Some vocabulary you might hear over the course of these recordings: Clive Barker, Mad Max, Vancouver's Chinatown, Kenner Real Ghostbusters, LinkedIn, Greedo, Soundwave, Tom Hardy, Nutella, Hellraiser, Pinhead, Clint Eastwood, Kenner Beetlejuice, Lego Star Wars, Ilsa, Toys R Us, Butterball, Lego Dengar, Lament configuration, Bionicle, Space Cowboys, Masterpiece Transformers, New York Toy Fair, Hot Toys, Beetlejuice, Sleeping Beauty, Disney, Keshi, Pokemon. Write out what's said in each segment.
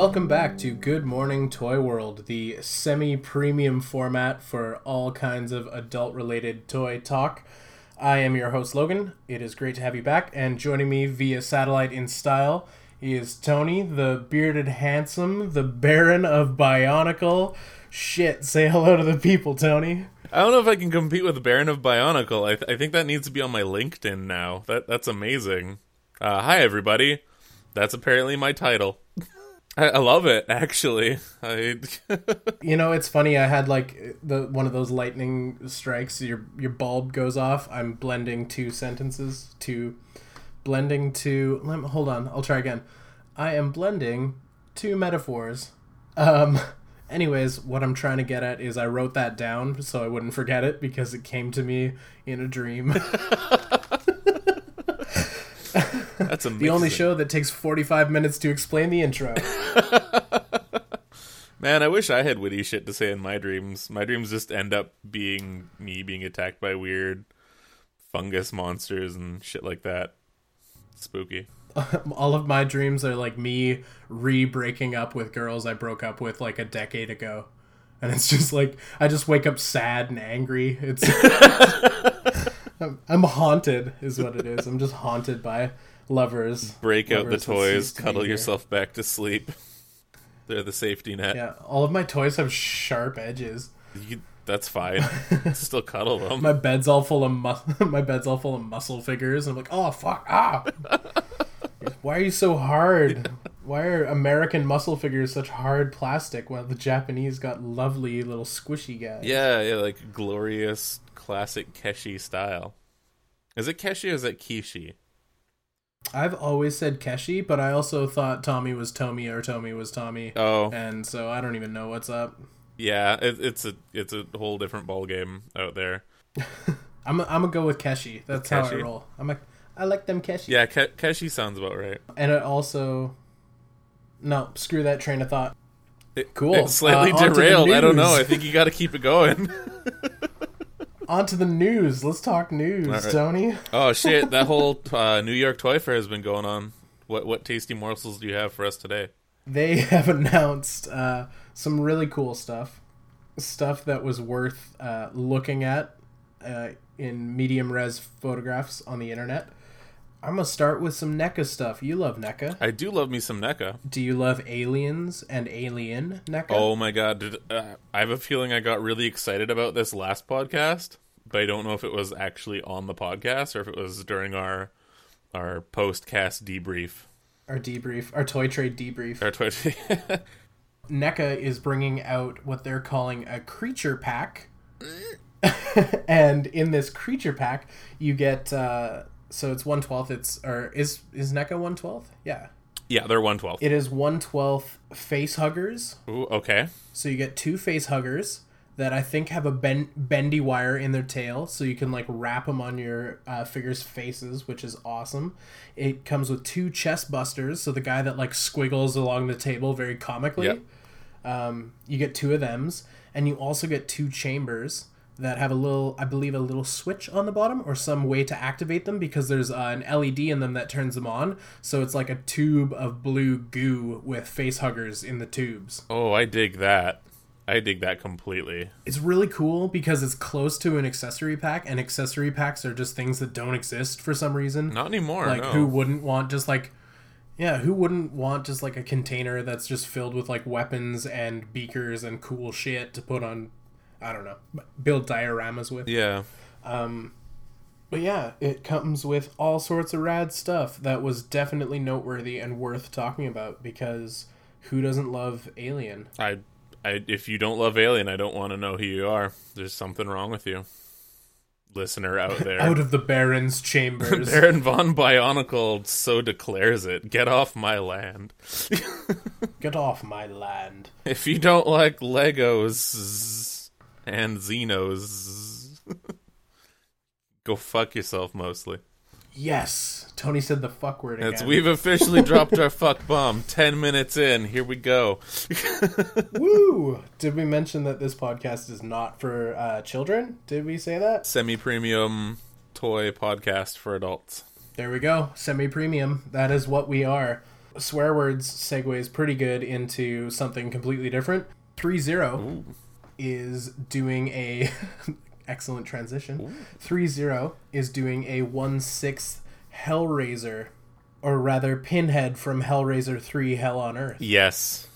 Welcome back to Good Morning Toy World, the semi-premium format for all kinds of adult-related toy talk. I am your host, Logan. It is great to have you back, and joining me via satellite in style is Tony, the bearded handsome, the Baron of Bionicle. Shit, say hello to the people, Tony. I don't know if I can compete with the Baron of Bionicle. I think that needs to be on my LinkedIn now. That's amazing. Hi, everybody. That's apparently my title. I love it, actually. You know, it's funny. I had like one of those lightning strikes. Your bulb goes off. I'm blending two sentences. Hold on. I'll try again. I am blending two metaphors. Anyways, what I'm trying to get at is I wrote that down so I wouldn't forget it because it came to me in a dream. That's amazing. The only show that takes 45 minutes to explain the intro. Man, I wish I had witty shit to say in my dreams. My dreams just end up being me being attacked by weird fungus monsters and shit like that. Spooky. All of my dreams are like me re-breaking up with girls I broke up with like a decade ago. And it's just like, I just wake up sad and angry. It's I'm haunted is what it is. I'm just haunted by lovers. Break out the toys, cuddle yourself back to sleep. They're the safety net. Yeah, all of my toys have sharp edges. That's fine. Still cuddle them. My bed's all full of muscle figures. And I'm like, oh fuck, ah. Why are you so hard? Yeah. Why are American muscle figures such hard plastic while the Japanese got lovely little squishy guys? Yeah, like glorious classic Keshi style. Is it Keshi or is it Kishi? I've always said Keshi, but I also thought Tommy was Tomy or Tomy was Tommy. Oh. And so I don't even know what's up. Yeah, it's a whole different ballgame out there. I'm gonna go with Keshi. That's how I roll. I like them Keshi. Yeah, Keshi sounds about right. And it also... No, screw that train of thought. Cool. It's slightly derailed. I don't know. I think you got to keep it going. On to the news. Let's talk news, right. Tony. Oh, shit. That whole New York Toy Fair has been going on. What tasty morsels do you have for us today? They have announced some really cool stuff. Stuff that was worth looking at in medium res photographs on the internet. I'm going to start with some NECA stuff. You love NECA. I do love me some NECA. Do you love Aliens and Alien NECA? Oh my god. I have a feeling I got really excited about this last podcast, but I don't know if it was actually on the podcast or if it was during our post-cast debrief. Our toy trade debrief. Our toy trade. NECA is bringing out what they're calling a creature pack. And in this creature pack, you get... So it's 1/12. Is NECA 1/12? Yeah. Yeah, they're 1/12. It is 1/12 face huggers. Ooh, okay. So you get two face huggers that I think have a bendy wire in their tail, so you can like wrap them on your figures' faces, which is awesome. It comes with two chest busters, so the guy that like squiggles along the table very comically. Yep. You get two of thems, and you also get two chambers that have a little switch on the bottom or some way to activate them because there's an LED in them that turns them on. So it's like a tube of blue goo with face huggers in the tubes. Oh, I dig that. I dig that completely. It's really cool because it's close to an accessory pack, and accessory packs are just things that don't exist for some reason. Not anymore. Like, no. Who wouldn't want just like a container that's just filled with like weapons and beakers and cool shit to put on, I don't know, build dioramas with. Yeah. But yeah, it comes with all sorts of rad stuff that was definitely noteworthy and worth talking about because who doesn't love Alien? If you don't love Alien, I don't want to know who you are. There's something wrong with you. Listener out there. Out of the Baron's chambers. Baron von Bionicle so declares it. Get off my land. Get off my land. If you don't like Legos... and Xenos. Go fuck yourself, mostly. Yes. Tony said the fuck word again. We've officially dropped our fuck bomb. 10 minutes in. Here we go. Woo! Did we mention that this podcast is not for children? Did we say that? Semi-premium toy podcast for adults. There we go. Semi-premium. That is what we are. swear words segues pretty good into something completely different. 3-0 is doing a... excellent transition. Ooh. 3-0 is doing a 1/6 Hellraiser, or rather Pinhead from Hellraiser 3 Hell on Earth. Yes.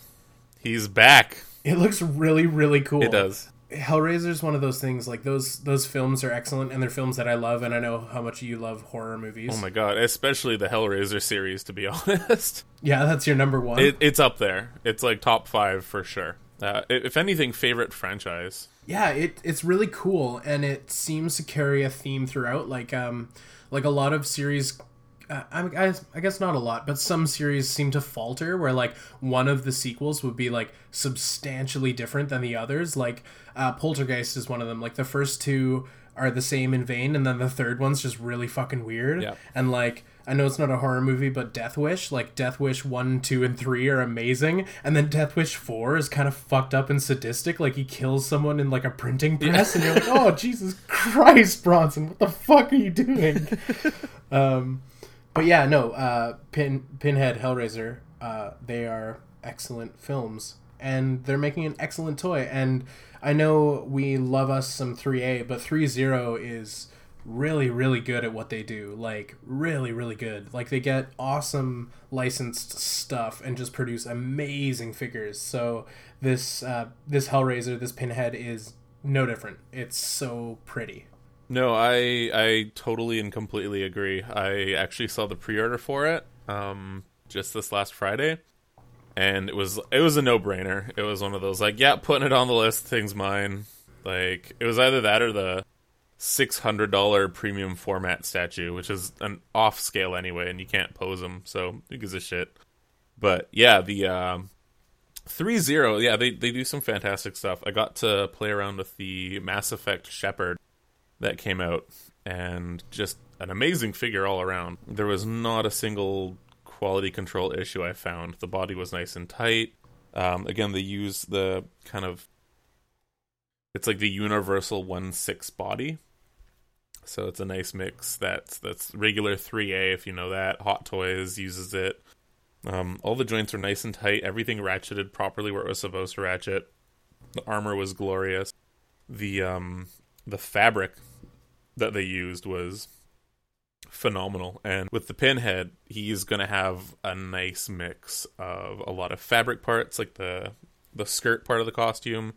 He's back. It looks really, really cool. It does. Hellraiser's one of those things, like, those films are excellent, and they're films that I love, and I know how much you love horror movies. Oh my god, especially the Hellraiser series, to be honest. Yeah, that's your number one. It's up there. It's like top 5 for sure. If anything, favorite franchise. Yeah, it's really cool, and it seems to carry a theme throughout, like a lot of series... I guess not a lot, but some series seem to falter where, like, one of the sequels would be, like, substantially different than the others. Like, Poltergeist is one of them. Like, the first two are the same in vein, and then the third one's just really fucking weird. Yeah. And, like, I know it's not a horror movie, but Death Wish, like, Death Wish 1, 2, and 3 are amazing, and then Death Wish 4 is kind of fucked up and sadistic. Like, he kills someone in, like, a printing press, and you're like, oh, Jesus Christ, Bronson, what the fuck are you doing? But yeah, no, Pinhead, Hellraiser, they are excellent films, and they're making an excellent toy, and I know we love us some 3A, but 3-0 is really, really good at what they do, like, really, really good. Like, they get awesome licensed stuff and just produce amazing figures, so this Hellraiser, this Pinhead is no different. It's so pretty. No, I totally and completely agree. I actually saw the pre-order for it just this last Friday, and it was a no-brainer. It was one of those, like, yeah, putting it on the list, thing's mine. Like, it was either that or the $600 premium format statue, which is an off-scale anyway, and you can't pose them, so who gives a shit. But, yeah, the 3-0, yeah, they do some fantastic stuff. I got to play around with the Mass Effect Shepard that came out, and just an amazing figure all around. There was not a single quality control issue I found. The body was nice and tight. Again, they use the kind of... it's like the universal 1/6 body. So it's a nice mix. That's regular 3A, if you know that. Hot Toys uses it. All the joints were nice and tight. Everything ratcheted properly where it was supposed to ratchet. The armor was glorious. The fabric that they used was phenomenal. And with the Pinhead, he's going to have a nice mix of a lot of fabric parts, like the skirt part of the costume.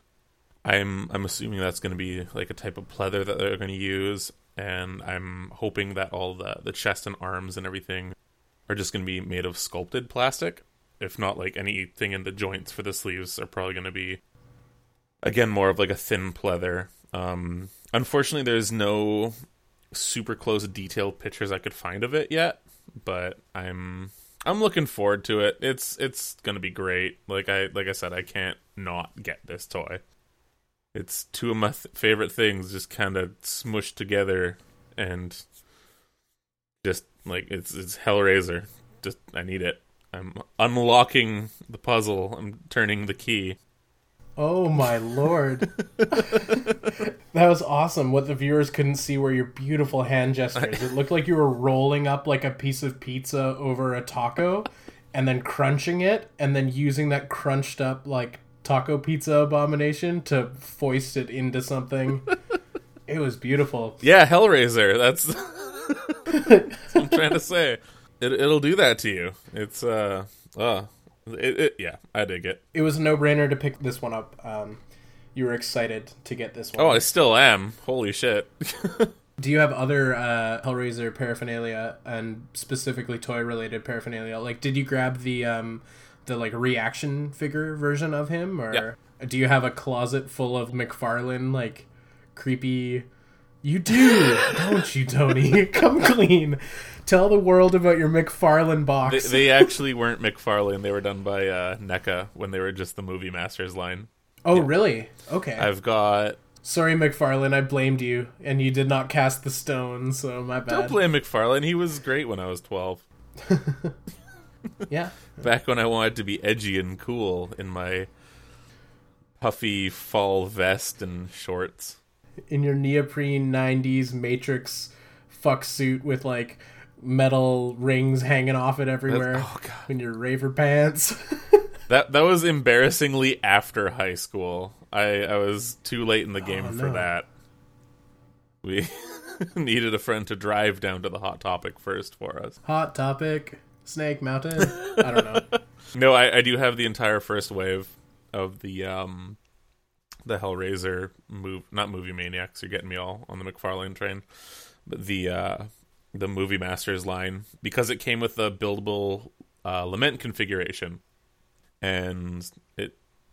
I'm assuming that's going to be like a type of pleather that they're going to use. And I'm hoping that all the chest and arms and everything are just going to be made of sculpted plastic. If not, like, anything in the joints for the sleeves are probably going to be, again, more of like a thin pleather. Unfortunately, there's no super close detailed pictures I could find of it yet, but I'm looking forward to it. It's gonna be great. Like I said, I can't not get this toy. It's two of my favorite things just kind of smushed together, and just like it's Hellraiser. Just I need it. I'm unlocking the puzzle. I'm turning the key. Oh my lord. That was awesome. What the viewers couldn't see were your beautiful hand gestures. It looked like you were rolling up like a piece of pizza over a taco and then crunching it and then using that crunched up like taco pizza abomination to foist it into something. It was beautiful. Yeah, Hellraiser. That's what I'm trying to say. It'll do that to you. It's yeah, I dig it. It was a no-brainer to pick this one up. You were excited to get this one. Oh, I still am. Holy shit. Do you have other Hellraiser paraphernalia, and specifically toy-related paraphernalia? Like, did you grab the like reaction figure version of him, or do you have a closet full of McFarlane like creepy? You do, don't you, Tony? Come clean. Tell the world about your McFarlane box. They actually weren't McFarlane. They were done by NECA when they were just the Movie Masters line. Oh, yeah. Really? Okay. I've got... Sorry, McFarlane, I blamed you, and you did not cast the stone, so my bad. Don't blame McFarlane. He was great when I was 12. Yeah. Back when I wanted to be edgy and cool in my puffy fall vest and shorts. In your neoprene 90s Matrix fuck suit with, like, metal rings hanging off it everywhere. Oh, God. In your raver pants. That was embarrassingly after high school. I was too late in the game for that. We needed a friend to drive down to the Hot Topic first for us. Hot Topic, Snake Mountain. I don't know. No, I do have the entire first wave of the Hellraiser not Movie Maniacs. You're getting me all on the McFarlane train, but the Movie Masters line, because it came with the buildable Lament configuration, and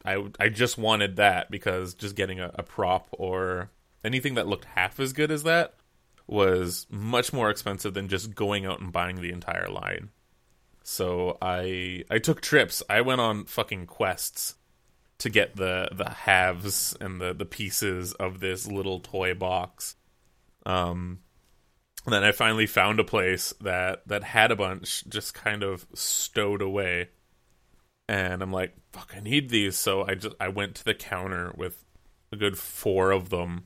I just wanted that because just getting a prop or anything that looked half as good as that was much more expensive than just going out and buying the entire line. So I took trips. I went on fucking quests to get the halves and the pieces of this little toy box. And then I finally found a place that had a bunch just kind of stowed away. And I'm like, fuck, I need these. So I went to the counter with a good 4 of them.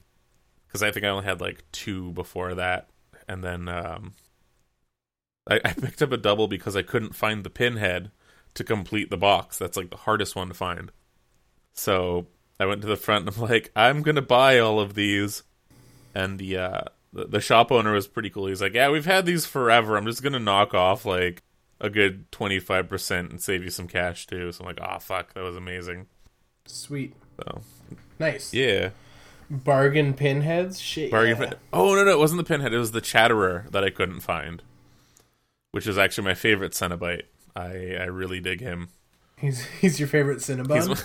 Because I think I only had like 2 before that. And then I picked up a double because I couldn't find the Pinhead to complete the box. That's like the hardest one to find. So I went to the front and I'm like, I'm going to buy all of these. And the shop owner was pretty cool. He's like, yeah, we've had these forever. I'm just going to knock off like a good 25% and save you some cash too. So I'm like, oh, fuck, that was amazing. Sweet. So nice. Yeah. Bargain Pinheads? Shit. Bargain Pinhead. Oh, no, it wasn't the Pinhead. It was the Chatterer that I couldn't find, which is actually my favorite Cenobite. I really dig him. He's your favorite Cenobite?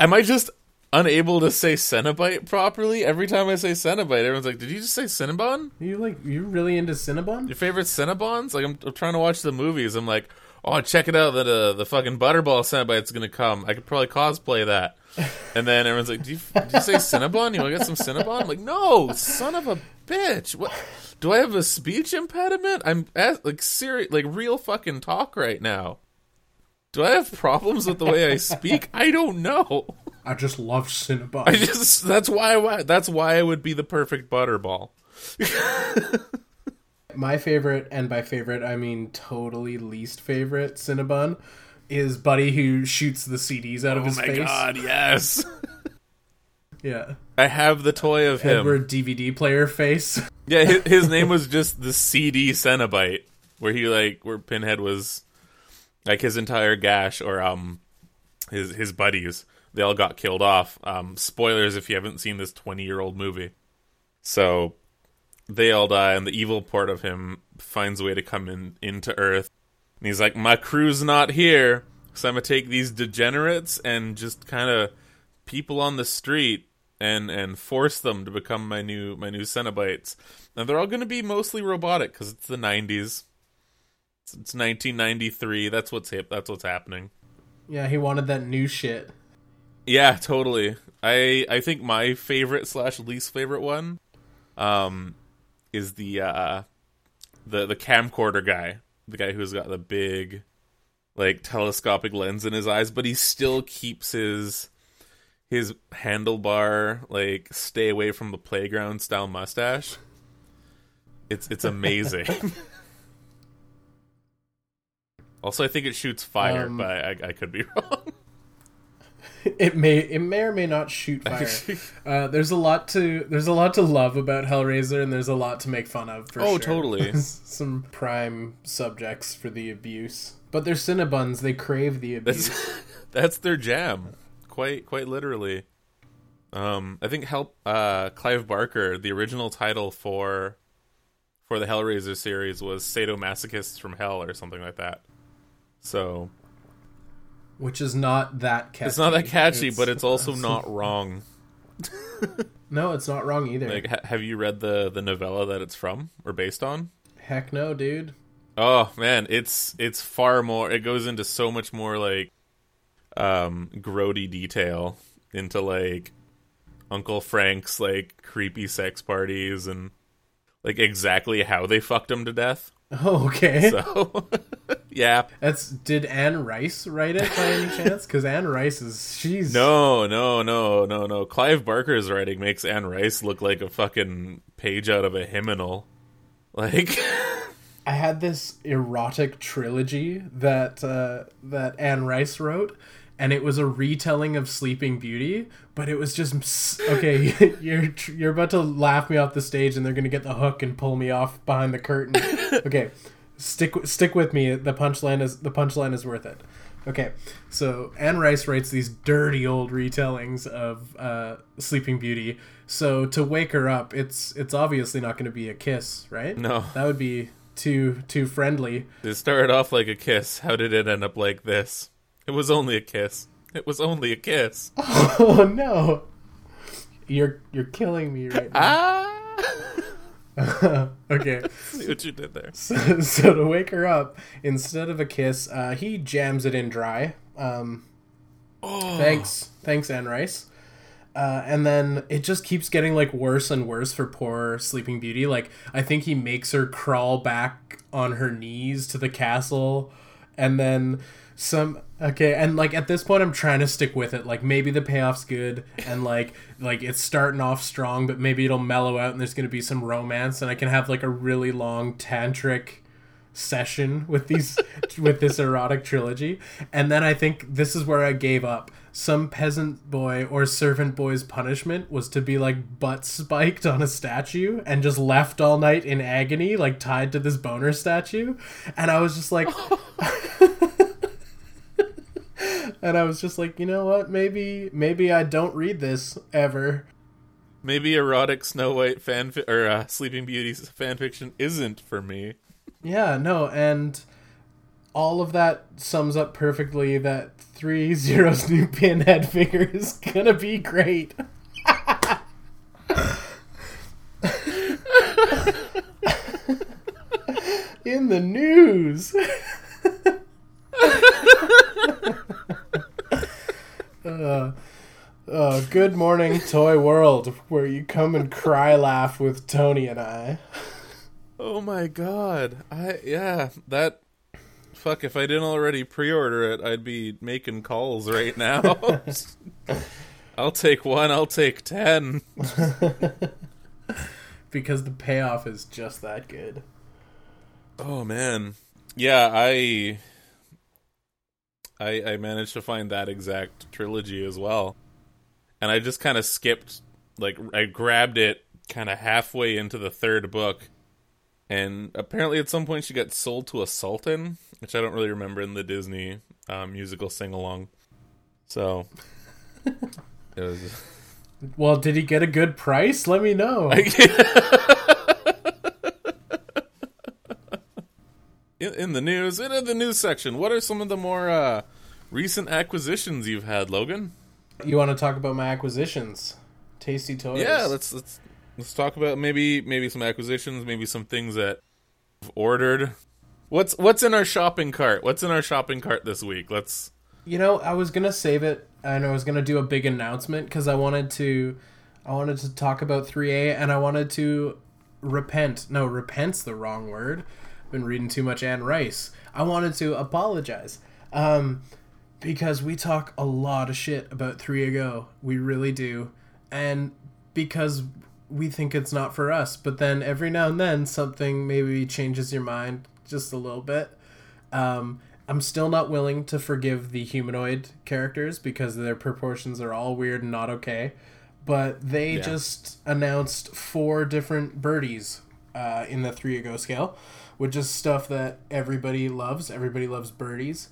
Am I just unable to say Cenobite properly? Every time I say Cenobite, everyone's like, "Did you just say Cinnabon? You really into Cinnabon? Your favorite Cinnabons?" Like I'm trying to watch the movies. I'm like, "Oh, check it out! That the fucking Butterball Cenobite's gonna come. I could probably cosplay that." And then everyone's like, "Did you say Cinnabon? You want to get some Cinnabon?" I'm like, "No, son of a bitch! What? Do I have a speech impediment? I'm like serious, like real fucking talk right now." Do I have problems with the way I speak? I don't know. I just love Cinnabon. That's why I would be the perfect Butterball. My favorite, and by favorite I mean totally least favorite Cinnabon, is Buddy, who shoots the CDs out of his face. Oh my god, yes. Yeah. I have the toy of him. Edward DVD player face. Yeah, his name was just the CD Cenobite, where Pinhead was... Like, his entire gash, or his buddies, they all got killed off. Spoilers if you haven't seen this 20-year-old movie. So, they all die, and the evil part of him finds a way to come into Earth. And he's like, my crew's not here, so I'm gonna take these degenerates and just kind of people on the street and force them to become my new Cenobites. Now, they're all gonna be mostly robotic, because it's the 90s. It's 1993. That's what's hip. That's what's happening. Yeah, he wanted that new shit. Yeah, totally. I think my favorite / least favorite one, is the camcorder guy, the guy who's got the big, like, telescopic lens in his eyes, but he still keeps his handlebar, like, stay away from the playground style mustache. It's amazing. Also, I think it shoots fire, but I could be wrong. It may or may not shoot fire. There's a lot to love about Hellraiser, and there's a lot to make fun of. Oh, sure. Totally. Some prime subjects for the abuse, but they're Cinnabons. They crave the abuse. That's their jam, quite literally. I think Clive Barker, the original title for the Hellraiser series was Sadomasochists from Hell or something like that. So, which is not that catchy. It's not that catchy, but it's also not wrong. No, it's not wrong either. Like, have you read the novella that it's from or based on? Heck no, dude. Oh man, it's far more. It goes into so much more like grody detail into like Uncle Frank's like creepy sex parties and like exactly how they fucked him to death. Oh, okay. So, yeah. Did Anne Rice write it by any chance? Because Anne Rice she's... No. Clive Barker's writing makes Anne Rice look like a fucking page out of a hymnal. Like, I had this erotic trilogy that that Anne Rice wrote, and it was a retelling of Sleeping Beauty, but it was just okay. You're about to laugh me off the stage, and they're gonna get the hook and pull me off behind the curtain. Okay, stick with me. The punchline is worth it. Okay, so Anne Rice writes these dirty old retellings of Sleeping Beauty. So to wake her up, it's obviously not going to be a kiss, right? No, that would be too friendly. It started off like a kiss. How did it end up like this? It was only a kiss. It was only a kiss. Oh no! You're killing me right now. Okay. See what you did there. So to wake her up, instead of a kiss, he jams it in dry. Thanks, Anne Rice. And then it just keeps getting like worse and worse for poor Sleeping Beauty. Like I think he makes her crawl back on her knees to the castle, and then some. Okay, and like at this point I'm trying to stick with it, like maybe the payoff's good and like it's starting off strong, but maybe it'll mellow out and there's going to be some romance and I can have like a really long tantric session with these with this erotic trilogy. And then I think this is where I gave up. Some peasant boy or servant boy's punishment was to be like butt spiked on a statue and just left all night in agony, like tied to this boner statue. And I was just like and I was just like, you know what? Maybe I don't read this ever. Maybe erotic Snow White fanfic or Sleeping Beauty's fanfiction isn't for me. Yeah, no, and all of that sums up perfectly that 3A's new Pinhead figure is gonna be great. In the news. Good morning, Toy World, where you come and cry laugh with Tony and I. Oh my god. Fuck, if I didn't already pre-order it, I'd be making calls right now. I'll take one, I'll take 10. Because the payoff is just that good. Oh man. Yeah, I managed to find that exact trilogy as well. And I just kind of skipped, like, I grabbed it kind of halfway into the third book. And apparently at some point she got sold to a sultan, which I don't really remember in the Disney musical sing-along. So, it was... Well, did he get a good price? Let me know. In the news, in the news section, what are some of the more recent acquisitions you've had, Logan? You want to talk about my acquisitions? Tasty Toys. Yeah, let's talk about maybe some acquisitions, maybe some things that I've ordered. What's in our shopping cart? What's in our shopping cart this week? Let's. You know, I was gonna save it, and I was gonna do a big announcement because I wanted to talk about 3A, and I wanted to repent. No, repent's the wrong word. Been reading too much Anne Rice. I wanted to apologize because we talk a lot of shit about 3A. We really do, and because we think it's not for us, but then every now and then something maybe changes your mind just a little bit. I'm still not willing to forgive the humanoid characters because their proportions are all weird and not okay, but they just announced 4 different birdies in the 3A scale, which is stuff that everybody loves. Everybody loves birdies.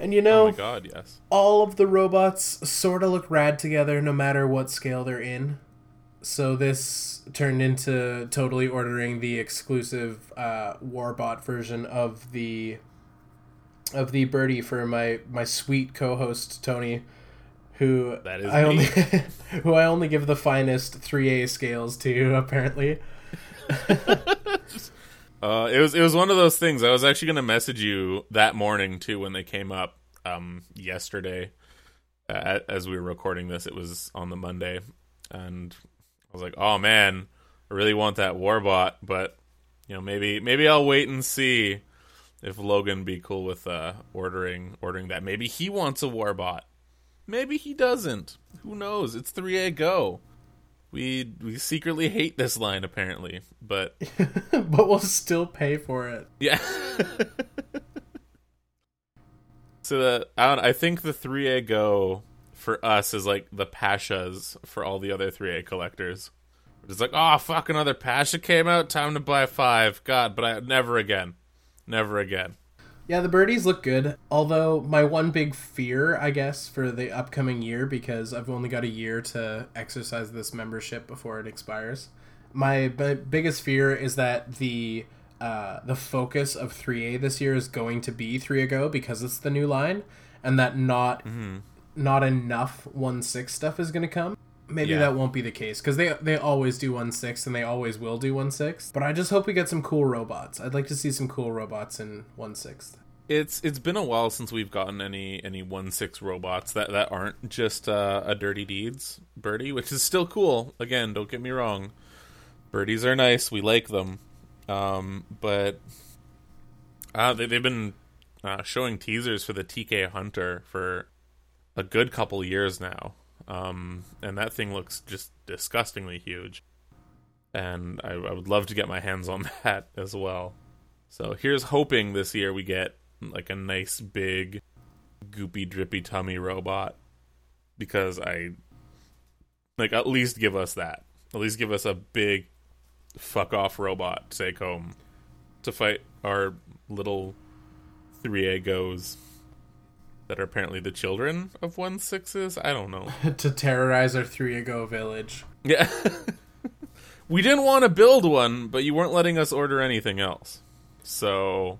And you know, oh my God, yes. All of the robots sort of look rad together no matter what scale they're in. So this turned into totally ordering the exclusive Warbot version of the birdie for my sweet co-host Tony, who that is who I only give the finest 3A scales to, apparently. It was one of those things. I was actually going to message you that morning too when they came up yesterday. As we were recording this, it was on the Monday, and I was like, "Oh man, I really want that Warbot," but you know, maybe I'll wait and see if Logan be cool with ordering that. Maybe he wants a Warbot. Maybe he doesn't. Who knows? It's 3A. We secretly hate this line, apparently, but... but we'll still pay for it. Yeah. So, I think the 3A Go, for us, is like the Pashas for all the other 3A collectors. It's like, oh, fuck, another Pasha came out, time to buy 5. God, but never again. Never again. Yeah, the birdies look good. Although, my one big fear, I guess, for the upcoming year, because I've only got a year to exercise this membership before it expires, my biggest fear is that the focus of 3A this year is going to be 3A Go, because it's the new line, and that not enough 1/6 stuff is going to come. Maybe that won't be the case, because they always do 1/6, and they always will do 1/6. But I just hope we get some cool robots. I'd like to see some cool robots in 1/6. It's been a while since we've gotten any 1/6 robots that aren't just a Dirty Deeds birdie, which is still cool. Again, don't get me wrong. Birdies are nice. We like them. But they've been showing teasers for the TK Hunter for a good couple years now. And that thing looks just disgustingly huge. And I would love to get my hands on that as well. So here's hoping this year we get like a nice big goopy drippy tummy robot, because I like at least give us that. At least give us a big fuck off robot to take home to fight our little 3A Goes. That are apparently the children of 1/6s? I don't know. To terrorize our 3A Go village. Yeah. We didn't want to build one, but you weren't letting us order anything else. So,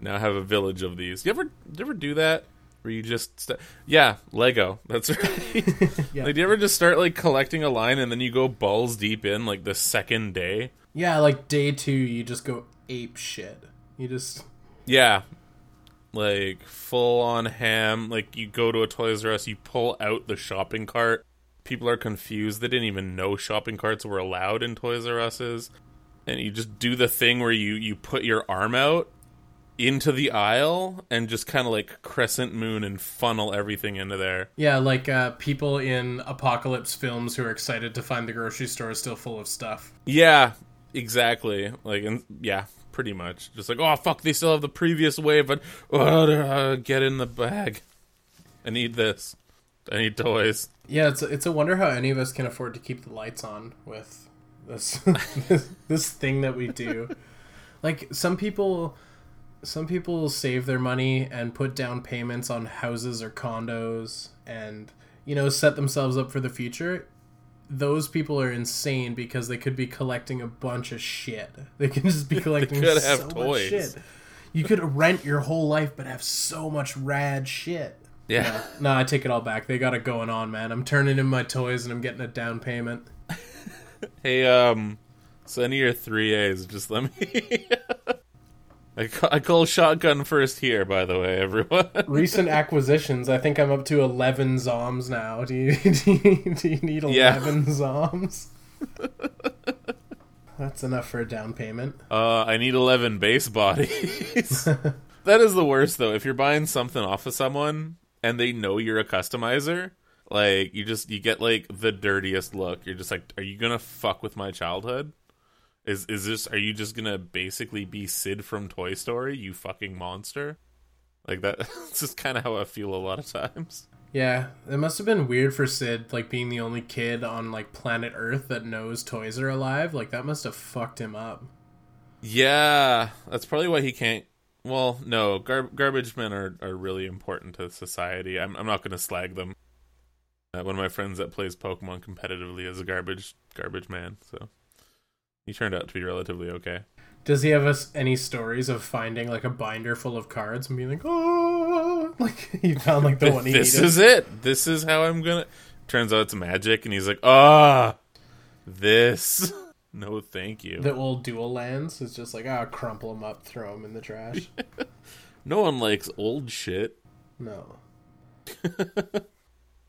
now I have a village of these. You ever do that? Where you just... yeah, Lego. That's right. Yeah. Like, do you ever just start, like, collecting a line and then you go balls deep in, like, the second day? Yeah, like, day 2, you just go ape shit. You just... yeah. Like, full-on ham. Like, you go to a Toys R Us, you pull out the shopping cart. People are confused. They didn't even know shopping carts were allowed in Toys R Us's. And you just do the thing where you put your arm out into the aisle and just kind of, like, crescent moon and funnel everything into there. Yeah, like, people in apocalypse films who are excited to find the grocery store still full of stuff. Yeah, exactly. Like, and yeah. Pretty much. Just like, oh, fuck, they still have the previous wave, but get in the bag. I need this. I need toys. Yeah, it's a wonder how any of us can afford to keep the lights on with this thing that we do. Like, some people save their money and put down payments on houses or condos and, you know, set themselves up for the future. Those people are insane because they could be collecting a bunch of shit. They can just be collecting so much shit. You could rent your whole life but have so much rad shit. Yeah. No, I take it all back. They got it going on, man. I'm turning in my toys and I'm getting a down payment. Hey, so any of your 3As, just let me... I call shotgun first here, by the way, everyone. Recent acquisitions. I think I'm up to 11 Zoms now. Do you need 11 Zoms? That's enough for a down payment. I need 11 base bodies. That is the worst, though. If you're buying something off of someone and they know you're a customizer, like you get like the dirtiest look. You're just like, are you gonna fuck with my childhood? Is this? Are you just gonna basically be Sid from Toy Story? You fucking monster! Like that. That's just kind of how I feel a lot of times. Yeah, it must have been weird for Sid, like being the only kid on like planet Earth that knows toys are alive. Like that must have fucked him up. Yeah, that's probably why he can't. Well, no, garbage men are really important to society. I'm not gonna slag them. One of my friends that plays Pokemon competitively is a garbage man. So. He turned out to be relatively okay. Does he have any stories of finding, like, a binder full of cards and being like, oh, like, he found, like, the one he needed? This is it. This is how I'm gonna... Turns out it's magic, and he's like, ah, oh, this. No, thank you. The old dual lands is just like, ah, oh, crumple them up, throw them in the trash. No one likes old shit. No.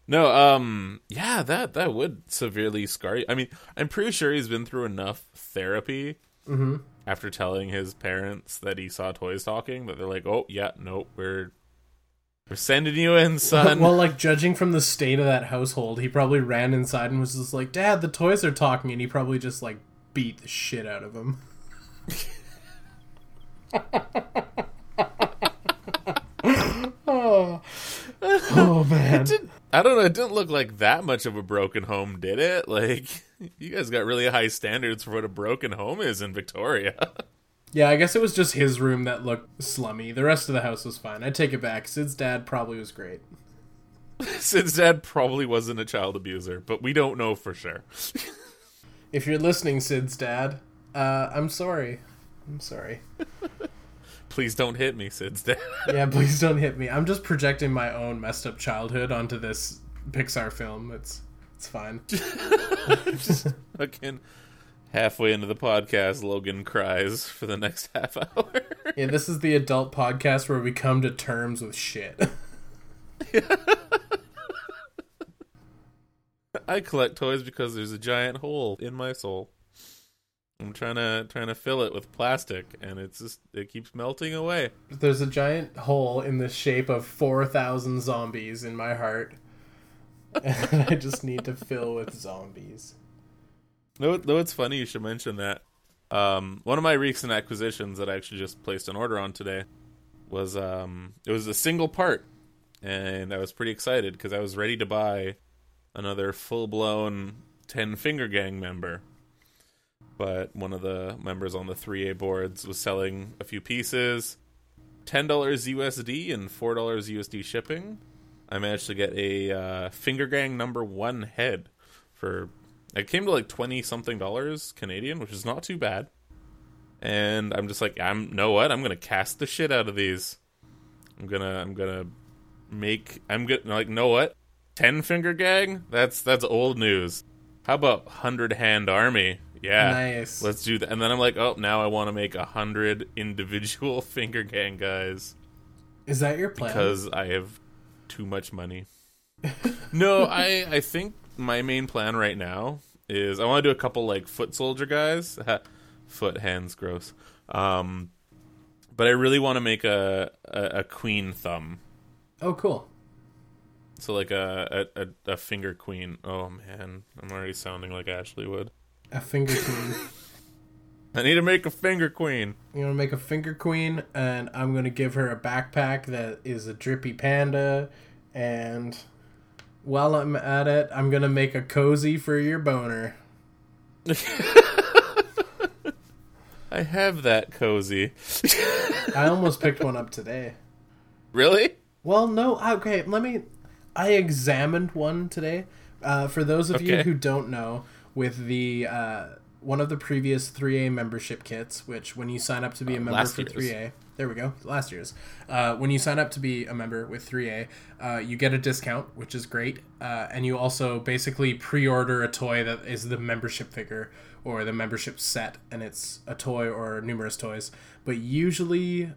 No, yeah, that would severely scar you. I mean, I'm pretty sure he's been through enough therapy after telling his parents that he saw toys talking that they're like, oh, yeah, nope, we're We're sending you in, son. Well, like, judging from the state of that household, he probably ran inside and was just like, Dad, the toys are talking, and he probably just, like, beat the shit out of him. Oh, man. I don't know, it didn't look like that much of a broken home, did it? Like, you guys got really high standards for what a broken home is in Victoria. Yeah, I guess it was just his room that looked slummy. The rest of the house was fine. I take it back. Sid's dad probably was great. Sid's dad probably wasn't a child abuser, but we don't know for sure. If you're listening, Sid's dad, I'm sorry. I'm sorry. Please don't hit me, Sid's dad. Yeah, please don't hit me. I'm just projecting my own messed up childhood onto this Pixar film. It's fine. Just fucking halfway into the podcast, Logan cries for the next half hour. Yeah, this is the adult podcast where we come to terms with shit. Yeah. I collect toys because there's a giant hole in my soul. I'm trying to fill it with plastic, and it's just, it keeps melting away. There's a giant hole in the shape of 4,000 zombies in my heart, and I just need to fill with zombies. Though it's funny you should mention that. One of my recent acquisitions that I actually just placed an order on today was it was a single part, and I was pretty excited because I was ready to buy another full-blown 10 Finger Gang member. But one of the members on the 3A boards was selling a few pieces, $10 USD and $4 USD shipping. I managed to get a Finger Gang number 1 head for, it came to like $20-something Canadian, which is not too bad. And I'm just like, I'm gonna cast the shit out of these. Know what? 10 Finger Gang? That's old news. How about 100 Hand Army? Yeah, nice. Let's do that. And then I'm like, oh, now I want to make 100 individual Finger Gang guys. Is that your plan? Because I have too much money. No, I think my main plan right now is I want to do a couple, like, foot soldier guys. Foot, hands, gross. But I really want to make a queen thumb. Oh, cool. So, like, a finger queen. Oh, man. I'm already sounding like Ashley Wood. A finger queen. I need to make a finger queen. You want to make a finger queen, and I'm going to give her a backpack that is a drippy panda, and while I'm at it, I'm going to make a cozy for your boner. I have that cozy. I almost picked one up today. Really? Well, no, okay, I examined one today. For those of you who don't know, with the one of the previous 3A membership kits, which when you sign up to be a member for 3A, there we go, last year's. When you sign up to be a member with 3A, you get a discount, which is great, and you also basically pre-order a toy that is the membership figure or the membership set, and it's a toy or numerous toys. But usually,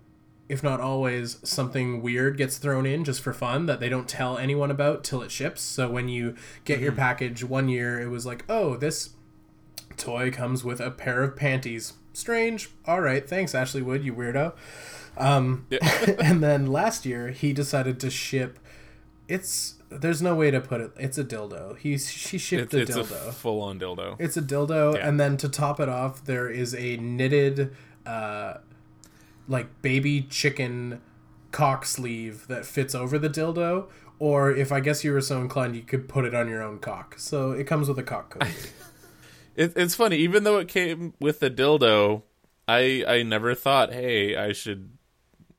if not always, something weird gets thrown in just for fun that they don't tell anyone about till it ships. So when you get your package, one year it was like, oh, this toy comes with a pair of panties. Strange. All right. Thanks, Ashley Wood, you weirdo. And then last year he decided to ship, there's no way to put it. It's a dildo. She shipped a dildo. It's a full-on dildo. It's a dildo. Yeah. And then to top it off, there is a knitted, like, baby chicken cock sleeve that fits over the dildo, or if I guess you were so inclined, you could put it on your own cock. So it comes with a cock cover. It's funny, even though it came with the dildo, I never thought, hey, I should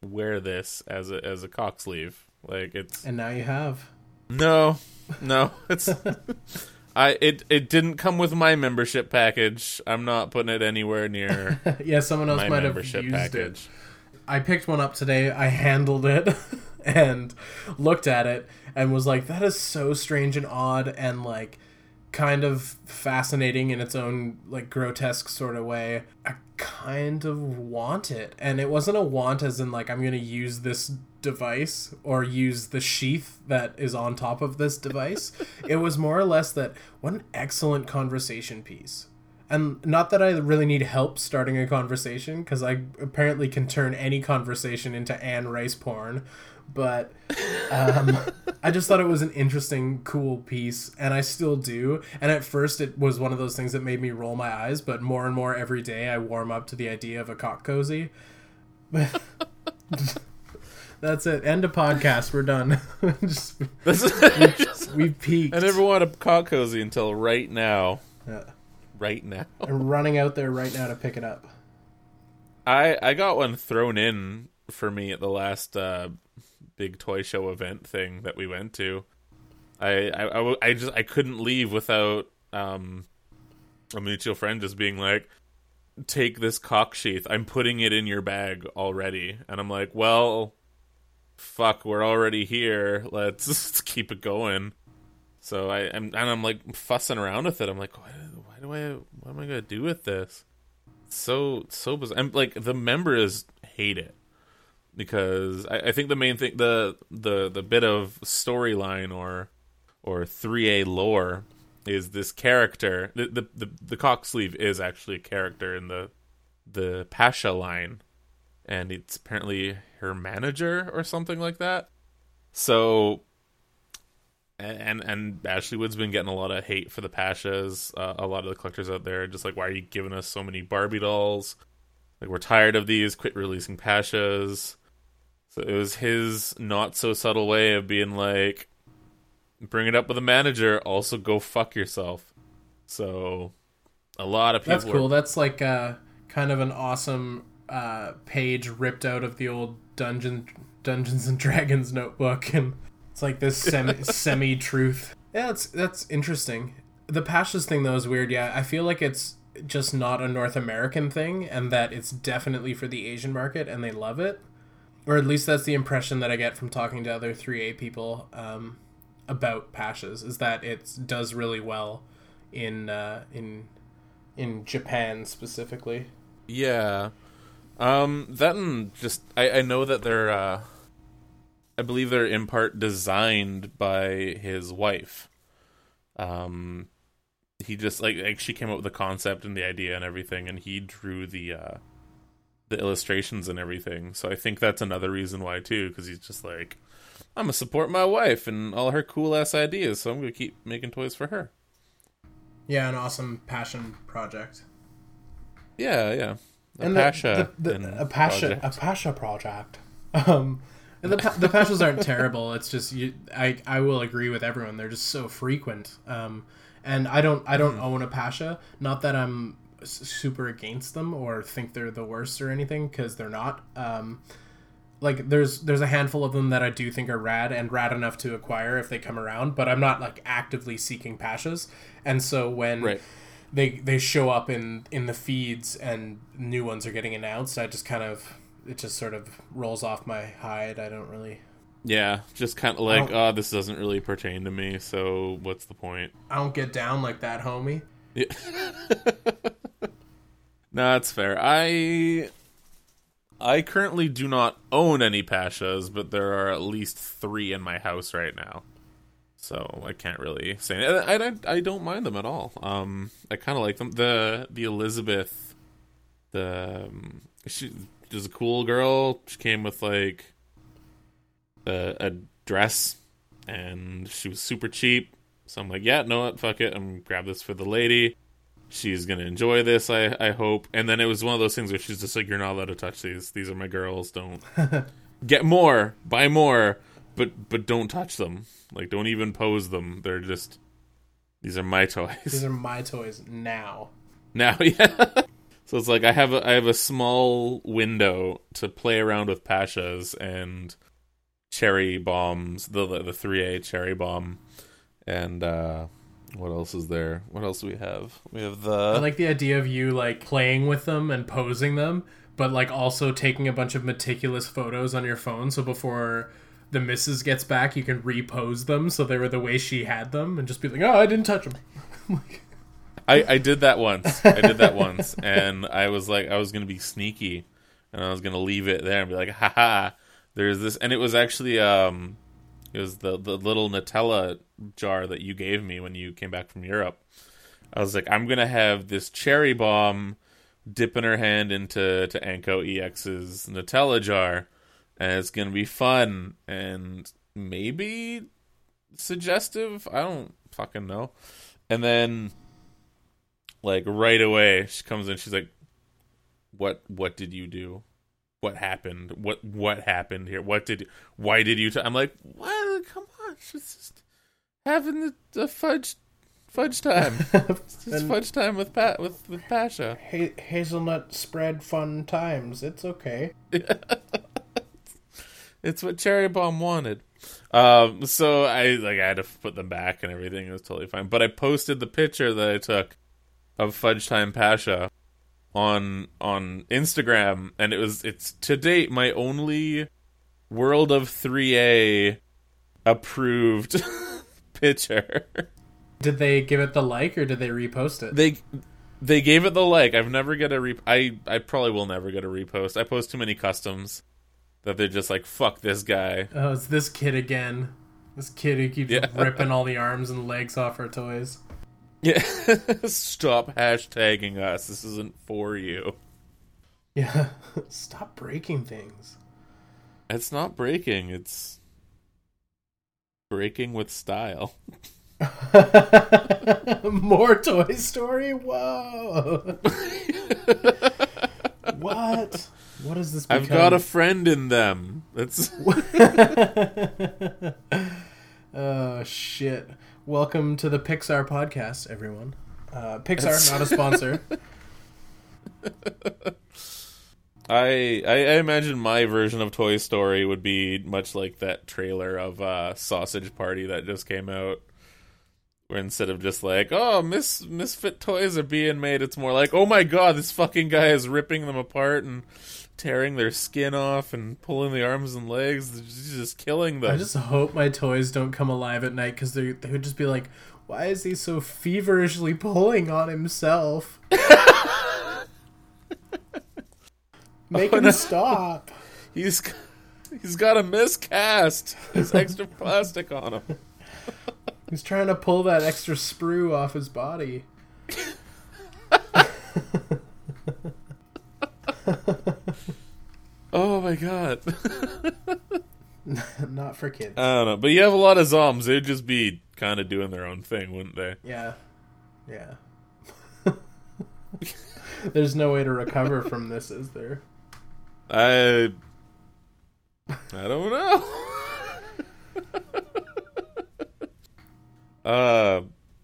wear this as a cock sleeve. Like, it's, and now you have. No, it's it didn't come with my membership package. I'm not putting it anywhere near. Yeah, someone else might have used package. It. I picked one up today. I handled it and looked at it and was like, "That is so strange and odd and like kind of fascinating in its own like grotesque sort of way. I kind of want it." And it wasn't a want as in like I'm going to use this device or use the sheath that is on top of this device. It was more or less that, what an excellent conversation piece. And not that I really need help starting a conversation, because I apparently can turn any conversation into Anne Rice porn, but I just thought it was an interesting, cool piece, and I still do. And at first it was one of those things that made me roll my eyes, but more and more every day I warm up to the idea of a cock cozy. That's it. End of podcast. We're done. We peaked. I never want a cock cozy until right now. Right now. I'm running out there right now to pick it up. I got one thrown in for me at the last big toy show event thing that we went to. I couldn't leave without a mutual friend just being like, take this cock sheath, I'm putting it in your bag already. And I'm like, well, fuck, we're already here, let's keep it going. So I'm like fussing around with it. I'm like, what am I gonna do with this? So bizarre. I'm like, the members hate it because I think the main thing, the bit of storyline or 3A lore is this character. The cock sleeve is actually a character in the Pasha line, and it's apparently her manager or something like that. So. And Ashley Wood's been getting a lot of hate for the Pashas. A lot of the collectors out there are just like, why are you giving us so many Barbie dolls? Like, we're tired of these. Quit releasing Pashas. So it was his not-so-subtle way of being like, bring it up with a manager, also go fuck yourself. So a lot of people... That's cool. That's like kind of an awesome page ripped out of the old Dungeons and Dragons notebook and... It's like this semi-truth. Yeah, that's interesting. The Pashas thing, though, is weird, yeah. I feel like it's just not a North American thing, and that it's definitely for the Asian market, and they love it. Or at least that's the impression that I get from talking to other 3A people about Pashas, is that it does really well in Japan, specifically. Yeah. That and just... I know that they're... I believe they're in part designed by his wife. He just like she came up with the concept and the idea and everything, and he drew the illustrations and everything. So I think that's another reason why too, because he's just like, I'm gonna support my wife and all her cool ass ideas, so I'm gonna keep making toys for her. Yeah, an awesome passion project. Yeah, a passion project. The Pashas aren't terrible. It's just I will agree with everyone. They're just so frequent, and I don't own a Pasha. Not that I'm super against them or think they're the worst or anything, because they're not. Like there's a handful of them that I do think are rad enough to acquire if they come around. But I'm not like actively seeking Pashas, and so when. Right. They show up in the feeds and new ones are getting announced, I just kind of. It just sort of rolls off my hide. I don't really... Yeah, just kind of like, oh, this doesn't really pertain to me, so what's the point? I don't get down like that, homie. Yeah. No, that's fair. I currently do not own any Pashas, but there are at least 3 in my house right now. So I can't really say... I don't mind them at all. I kind of like them. The Elizabeth... She... She's a cool girl. She came with like a dress, and she was super cheap. So I'm like, yeah, no, what? Fuck it. I'm gonna grab this for the lady. She's gonna enjoy this, I hope. And then it was one of those things where she's just like, you're not allowed to touch these. These are my girls. Don't get more, buy more, but don't touch them. Like, don't even pose them. They're just these are my toys. These are my toys now. Now, yeah. So it's like I have a small window to play around with Pashas and cherry bombs, the 3A cherry bomb, and what else is there? What else do we have? We have the. I like the idea of you like playing with them and posing them, but like also taking a bunch of meticulous photos on your phone. So before the missus gets back, you can repose them so they were the way she had them, and just be like, oh, I didn't touch them. Like, I did that once. And I was like, I was going to be sneaky, and I was going to leave it there and be like, haha, there's this. And it was actually, it was the little Nutella jar that you gave me when you came back from Europe. I was like, I'm going to have this cherry bomb dipping her hand into Anko EX's Nutella jar, and it's going to be fun and maybe suggestive. I don't fucking know. And then, like, right away, she comes in. She's like, what did you do? What happened? What happened here? Why did you... I'm like, what? Come on. She's just having the fudge time. It's just fudge time with Pasha. Hazelnut spread fun times. It's okay. It's what Cherry Bomb wanted. So I had to put them back and everything. It was totally fine. But I posted the picture that I took of Fudge Time Pasha on Instagram, and it's to date my only World of 3A approved picture. Did they give it the like, or did they repost it? They gave it the like. I've never got a I probably will never get a repost. I post too many customs that they're just like, fuck this guy. Oh, it's this kid again. This kid who keeps ripping all the arms and legs off our toys. Yeah. Stop hashtagging us. This isn't for you. Yeah. Stop breaking things. It's not breaking. It's breaking with style. More Toy Story? Whoa. What? What is this become? I've got a friend in them. That's... Oh, shit. Welcome to the Pixar podcast, everyone. Pixar, not a sponsor. I imagine my version of Toy Story would be much like that trailer of Sausage Party that just came out, where instead of just like, oh, misfit toys are being made, it's more like, oh my god, this fucking guy is ripping them apart and tearing their skin off and pulling the arms and legs, just killing them. I just hope my toys don't come alive at night, because they would just be like, why is he so feverishly pulling on himself? Make him stop. He's got a miscast. There's extra plastic on him. He's trying to pull that extra sprue off his body. Oh my god. Not for kids. I don't know, but you have a lot of zoms. They'd just be kind of doing their own thing, wouldn't they? Yeah. There's no way to recover from this, is there? I don't know.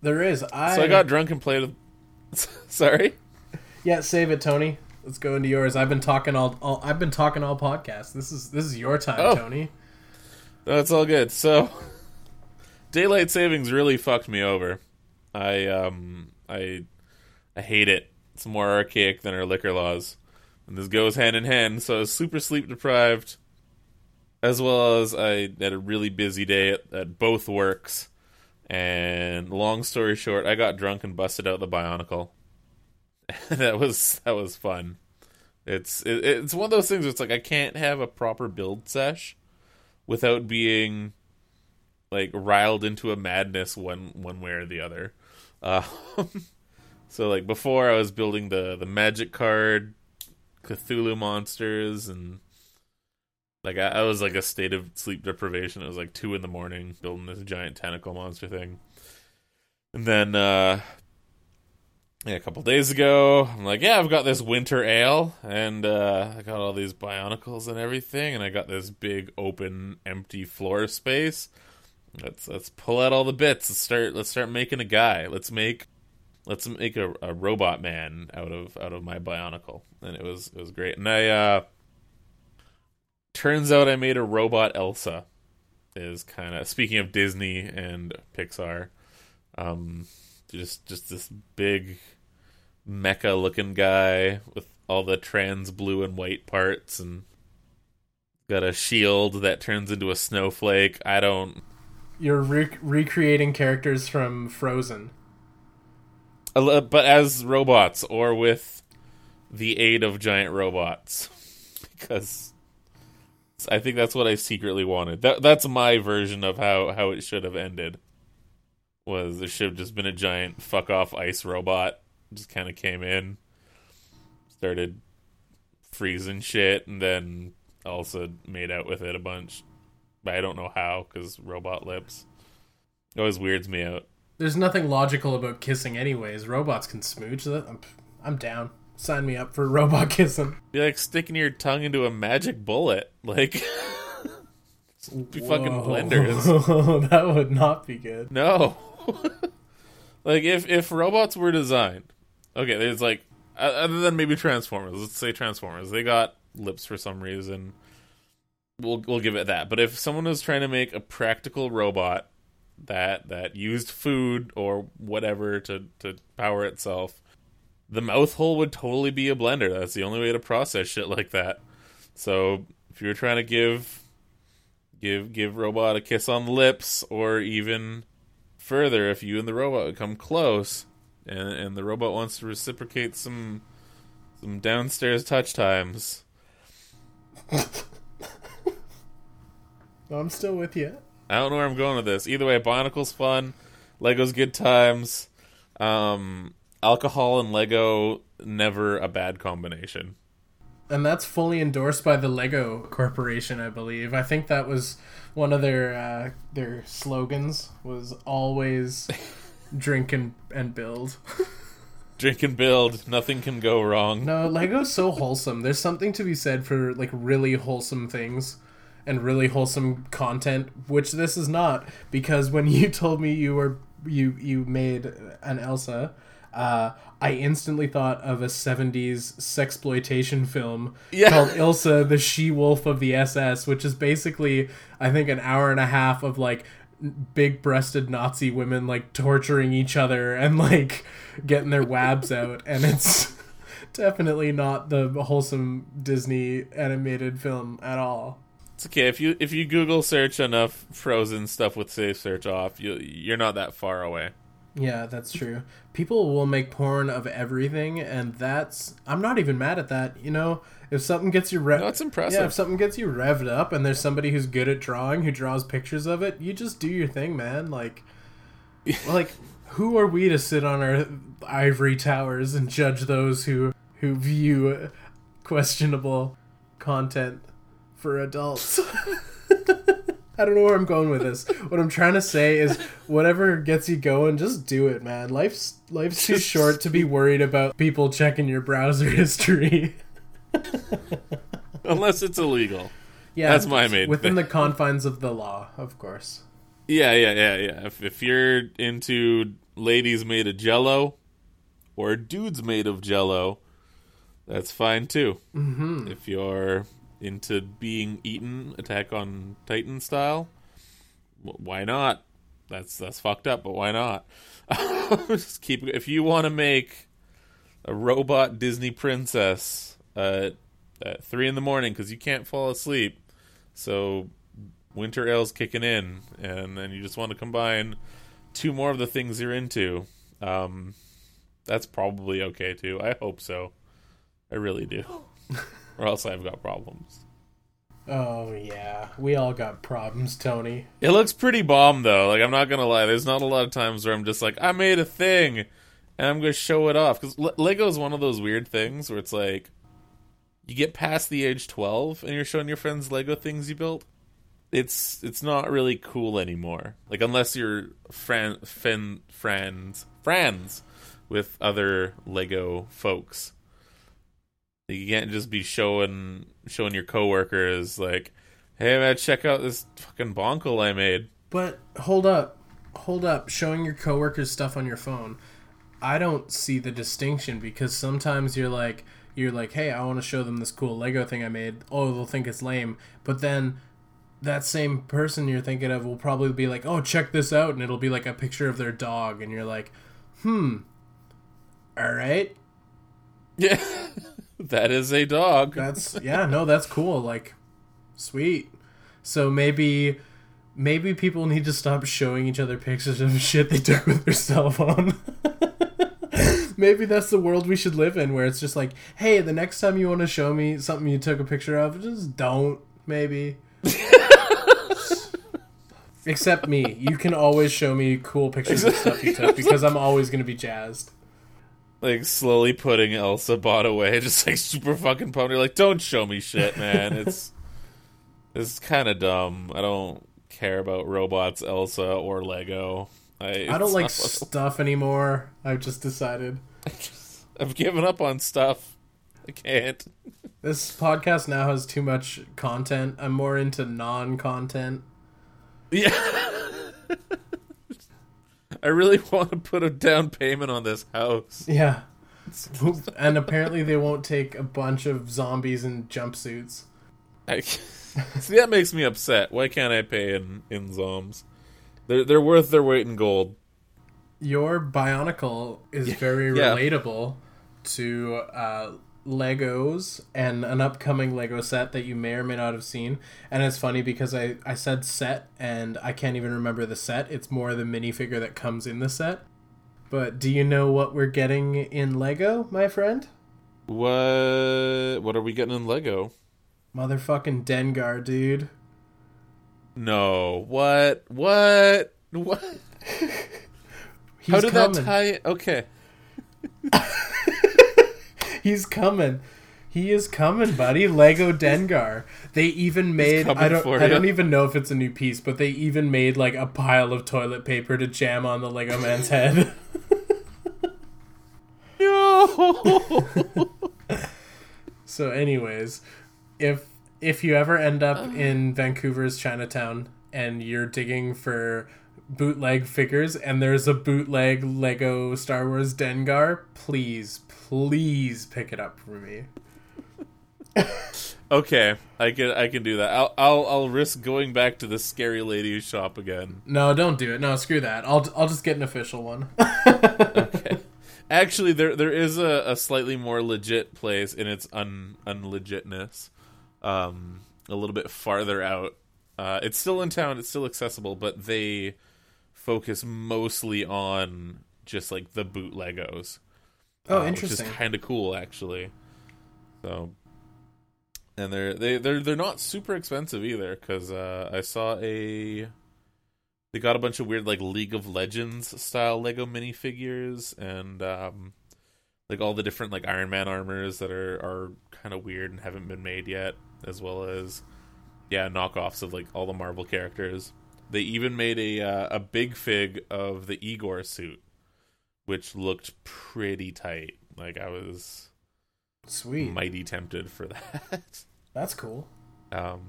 There is. So I got drunk and played with... Sorry? Yeah, save it, Tony. Let's go into yours. I've been talking all I've been talking all podcasts. This is your time, Tony. No, it's all good. So, daylight savings really fucked me over. I hate it. It's more archaic than our liquor laws, and this goes hand in hand. So I was super sleep deprived, as well as I had a really busy day at both works. And long story short, I got drunk and busted out the Bionicle. That was fun. It's one of those things where it's like, I can't have a proper build sesh without being like riled into a madness one way or the other. So like before, I was building the magic card, Cthulhu monsters, and like I was like a state of sleep deprivation. It was like 2 a.m. building this giant tentacle monster thing, and then. Yeah, a couple days ago, I'm like, yeah, I've got this winter ale, and I got all these Bionicles and everything, and I got this big, open, empty floor space. Let's pull out all the bits. Let's start making a guy. Let's make a robot man out of my Bionicle, and it was great. And I turns out I made a robot Elsa. Is kind of, speaking of Disney and Pixar, just this big mecha looking guy with all the trans blue and white parts, and got a shield that turns into a snowflake. You're recreating characters from Frozen, but as robots, or with the aid of giant robots, because I think that's what I secretly wanted. That's my version of how it should have ended. was there should have just been a giant fuck off ice robot. Just kind of came in, started freezing shit, and then also made out with it a bunch. But I don't know how, because robot lips. It always weirds me out. There's nothing logical about kissing anyways. Robots can smooch. I'm down. Sign me up for robot kissing. You're like sticking your tongue into a magic bullet. Like... be fucking blenders. That would not be good. No. Like, if robots were designed... Okay, there's like... Other than maybe Transformers. Let's say Transformers. They got lips for some reason. We'll give it that. But if someone was trying to make a practical robot that used food or whatever to power itself, the mouth hole would totally be a blender. That's the only way to process shit like that. So if you're trying to give robot a kiss on the lips, or even further, if you and the robot come close and the robot wants to reciprocate some downstairs touch times. I'm still with you. I don't know where I'm going with this. Either way, Bionicle's fun. Lego's good times. Alcohol and Lego, never a bad combination. And that's fully endorsed by the Lego Corporation, I believe. I think that was one of their slogans, was always drink and build. Drink and build. Nothing can go wrong. No, Lego's so wholesome. There's something to be said for like really wholesome things and really wholesome content, which this is not, because when you told me you made an Elsa, I instantly thought of a 70s sexploitation film called Ilsa, the She-Wolf of the SS, which is basically, I think, an hour and a half of, like, big-breasted Nazi women, like, torturing each other and, like, getting their wabs out, and it's definitely not the wholesome Disney animated film at all. It's okay, if you Google search enough Frozen stuff with safe search off, you're not that far away. Yeah, that's true. People will make porn of everything, and I'm not even mad at that. You know, if something gets you revved, no, it's impressive. Yeah, if something gets you revved up, and there's somebody who's good at drawing who draws pictures of it, you just do your thing, man. Like, who are we to sit on our ivory towers and judge those who view questionable content for adults? I don't know where I'm going with this. What I'm trying to say is, whatever gets you going, just do it, man. Life's too short to be worried about people checking your browser history. Unless it's illegal. Yeah, that's my main within thing. The confines of the law, of course. Yeah. If you're into ladies made of Jell-O or dudes made of Jell-O, that's fine too. Mm-hmm. If you're into being eaten, Attack on Titan style. Why not? That's fucked up, but why not? Just keep. If you want to make a robot Disney princess at 3 a.m, because you can't fall asleep, so winter ale's kicking in, and then you just want to combine two more of the things you're into. That's probably okay too. I hope so. I really do. Or else I've got problems. Oh, yeah. We all got problems, Tony. It looks pretty bomb, though. Like, I'm not going to lie. There's not a lot of times where I'm just like, I made a thing, and I'm going to show it off. Because Lego is one of those weird things where it's like, you get past the age 12, and you're showing your friends Lego things you built. It's not really cool anymore. Like, unless you're friends with other Lego folks. You can't just be showing your coworkers like, "Hey man, check out this fucking bonkle I made." But hold up, showing your coworkers stuff on your phone. I don't see the distinction, because sometimes you're like, "Hey, I want to show them this cool Lego thing I made." Oh, they'll think it's lame. But then that same person you're thinking of will probably be like, "Oh, check this out," and it'll be like a picture of their dog, and you're like, all right, yeah." That is a dog. That's cool. Like, sweet. So maybe people need to stop showing each other pictures of shit they took with their cell phone. Maybe that's the world we should live in, where it's just like, hey, the next time you want to show me something you took a picture of, just don't, maybe. Except me. You can always show me cool pictures of stuff you took because I'm always going to be jazzed. Like, slowly putting Elsa Bot away, just, like, super fucking pumped. You're like, don't show me shit, man. It's kind of dumb. I don't care about robots, Elsa, or Lego. I don't like stuff anymore. I've just decided. I've given up on stuff. I can't. This podcast now has too much content. I'm more into non-content. Yeah. I really want to put a down payment on this house. Yeah. And apparently they won't take a bunch of zombies in jumpsuits. See, that makes me upset. Why can't I pay in zoms? They're worth their weight in gold. Your Bionicle is very relatable to Legos and an upcoming Lego set that you may or may not have seen. And it's funny because I said set and I can't even remember the set. It's more the minifigure that comes in the set. But do you know what we're getting in Lego, my friend? What are we getting in Lego? Motherfucking Dengar, dude. No. What? How did that tie? Okay. He's coming. He is coming, buddy. Lego Dengar. They even made, I don't even know if it's a new piece, but they even made like a pile of toilet paper to jam on the Lego man's head. No. So anyways, if you ever end up in Vancouver's Chinatown and you're digging for bootleg figures and there's a bootleg Lego Star Wars Dengar, please pick it up for me. Okay, I can do that. I'll risk going back to the scary lady shop again. No, don't do it. No, screw that. I'll just get an official one. Okay. Actually, there is a slightly more legit place in its unlegitness. A little bit farther out. It's still in town. It's still accessible, but they focus mostly on just like the boot Legos. Oh, interesting. Which is kind of cool, actually. So, and they're not super expensive either, because I saw they got a bunch of weird like League of Legends style Lego minifigures and like all the different like Iron Man armors that are kind of weird and haven't been made yet, as well as knockoffs of like all the Marvel characters. They even made a big fig of the Igor suit, which looked pretty tight. Like, I was mighty tempted for that. That's cool. And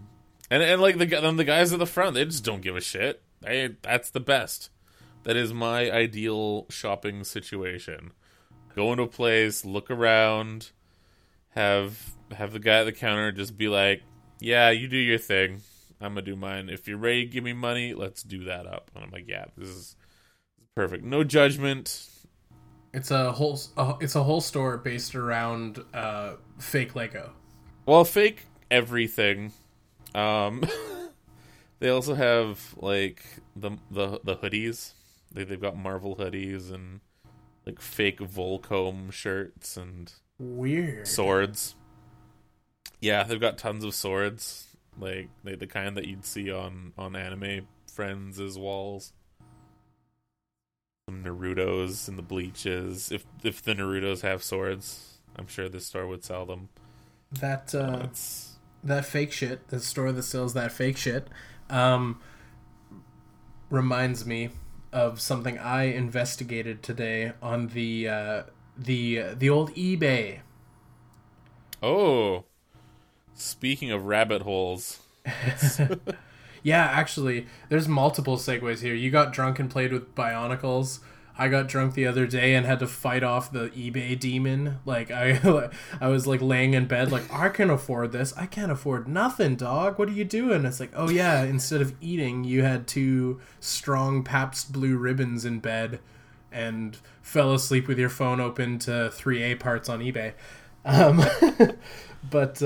like the guys at the front, they just don't give a shit. That's the best. That is my ideal shopping situation. Go into a place, look around, have the guy at the counter just be like, "Yeah, you do your thing. I'm gonna do mine. If you're ready, give me money. Let's do that up." And I'm like, "Yeah, this is perfect. No judgment." It's a whole store based around fake Lego. Well, fake everything. They also have like the hoodies. They've got Marvel hoodies and like fake Volcom shirts and weird swords. Yeah, they've got tons of swords, like the kind that you'd see on anime friends' walls. Some Narutos and the Bleaches. If the Narutos have swords, I'm sure this store would sell them. That fake shit, the store that sells that fake shit, reminds me of something I investigated today on the old eBay. Oh. Speaking of rabbit holes. Yeah, actually, there's multiple segues here. You got drunk and played with Bionicles. I got drunk the other day and had to fight off the eBay demon. Like, I was, like, laying in bed, like, I can afford this. I can't afford nothing, dog. What are you doing? It's like, oh, yeah, instead of eating, you had two strong Pabst Blue Ribbons in bed and fell asleep with your phone open to 3A parts on eBay. But,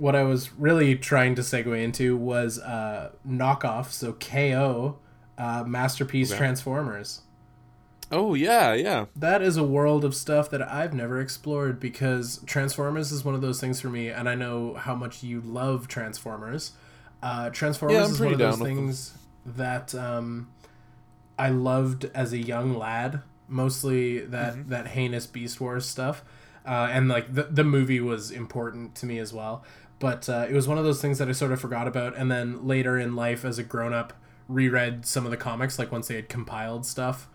what I was really trying to segue into was knockoff, so KO, Masterpiece Transformers. Oh, yeah. That is a world of stuff that I've never explored because Transformers is one of those things for me, and I know how much you love Transformers. Transformers is one of those things that I loved as a young lad, mostly that, that heinous Beast Wars stuff. And like the movie was important to me as well. But it was one of those things that I sort of forgot about. And then later in life as a grown-up, reread some of the comics, like once they had compiled stuff.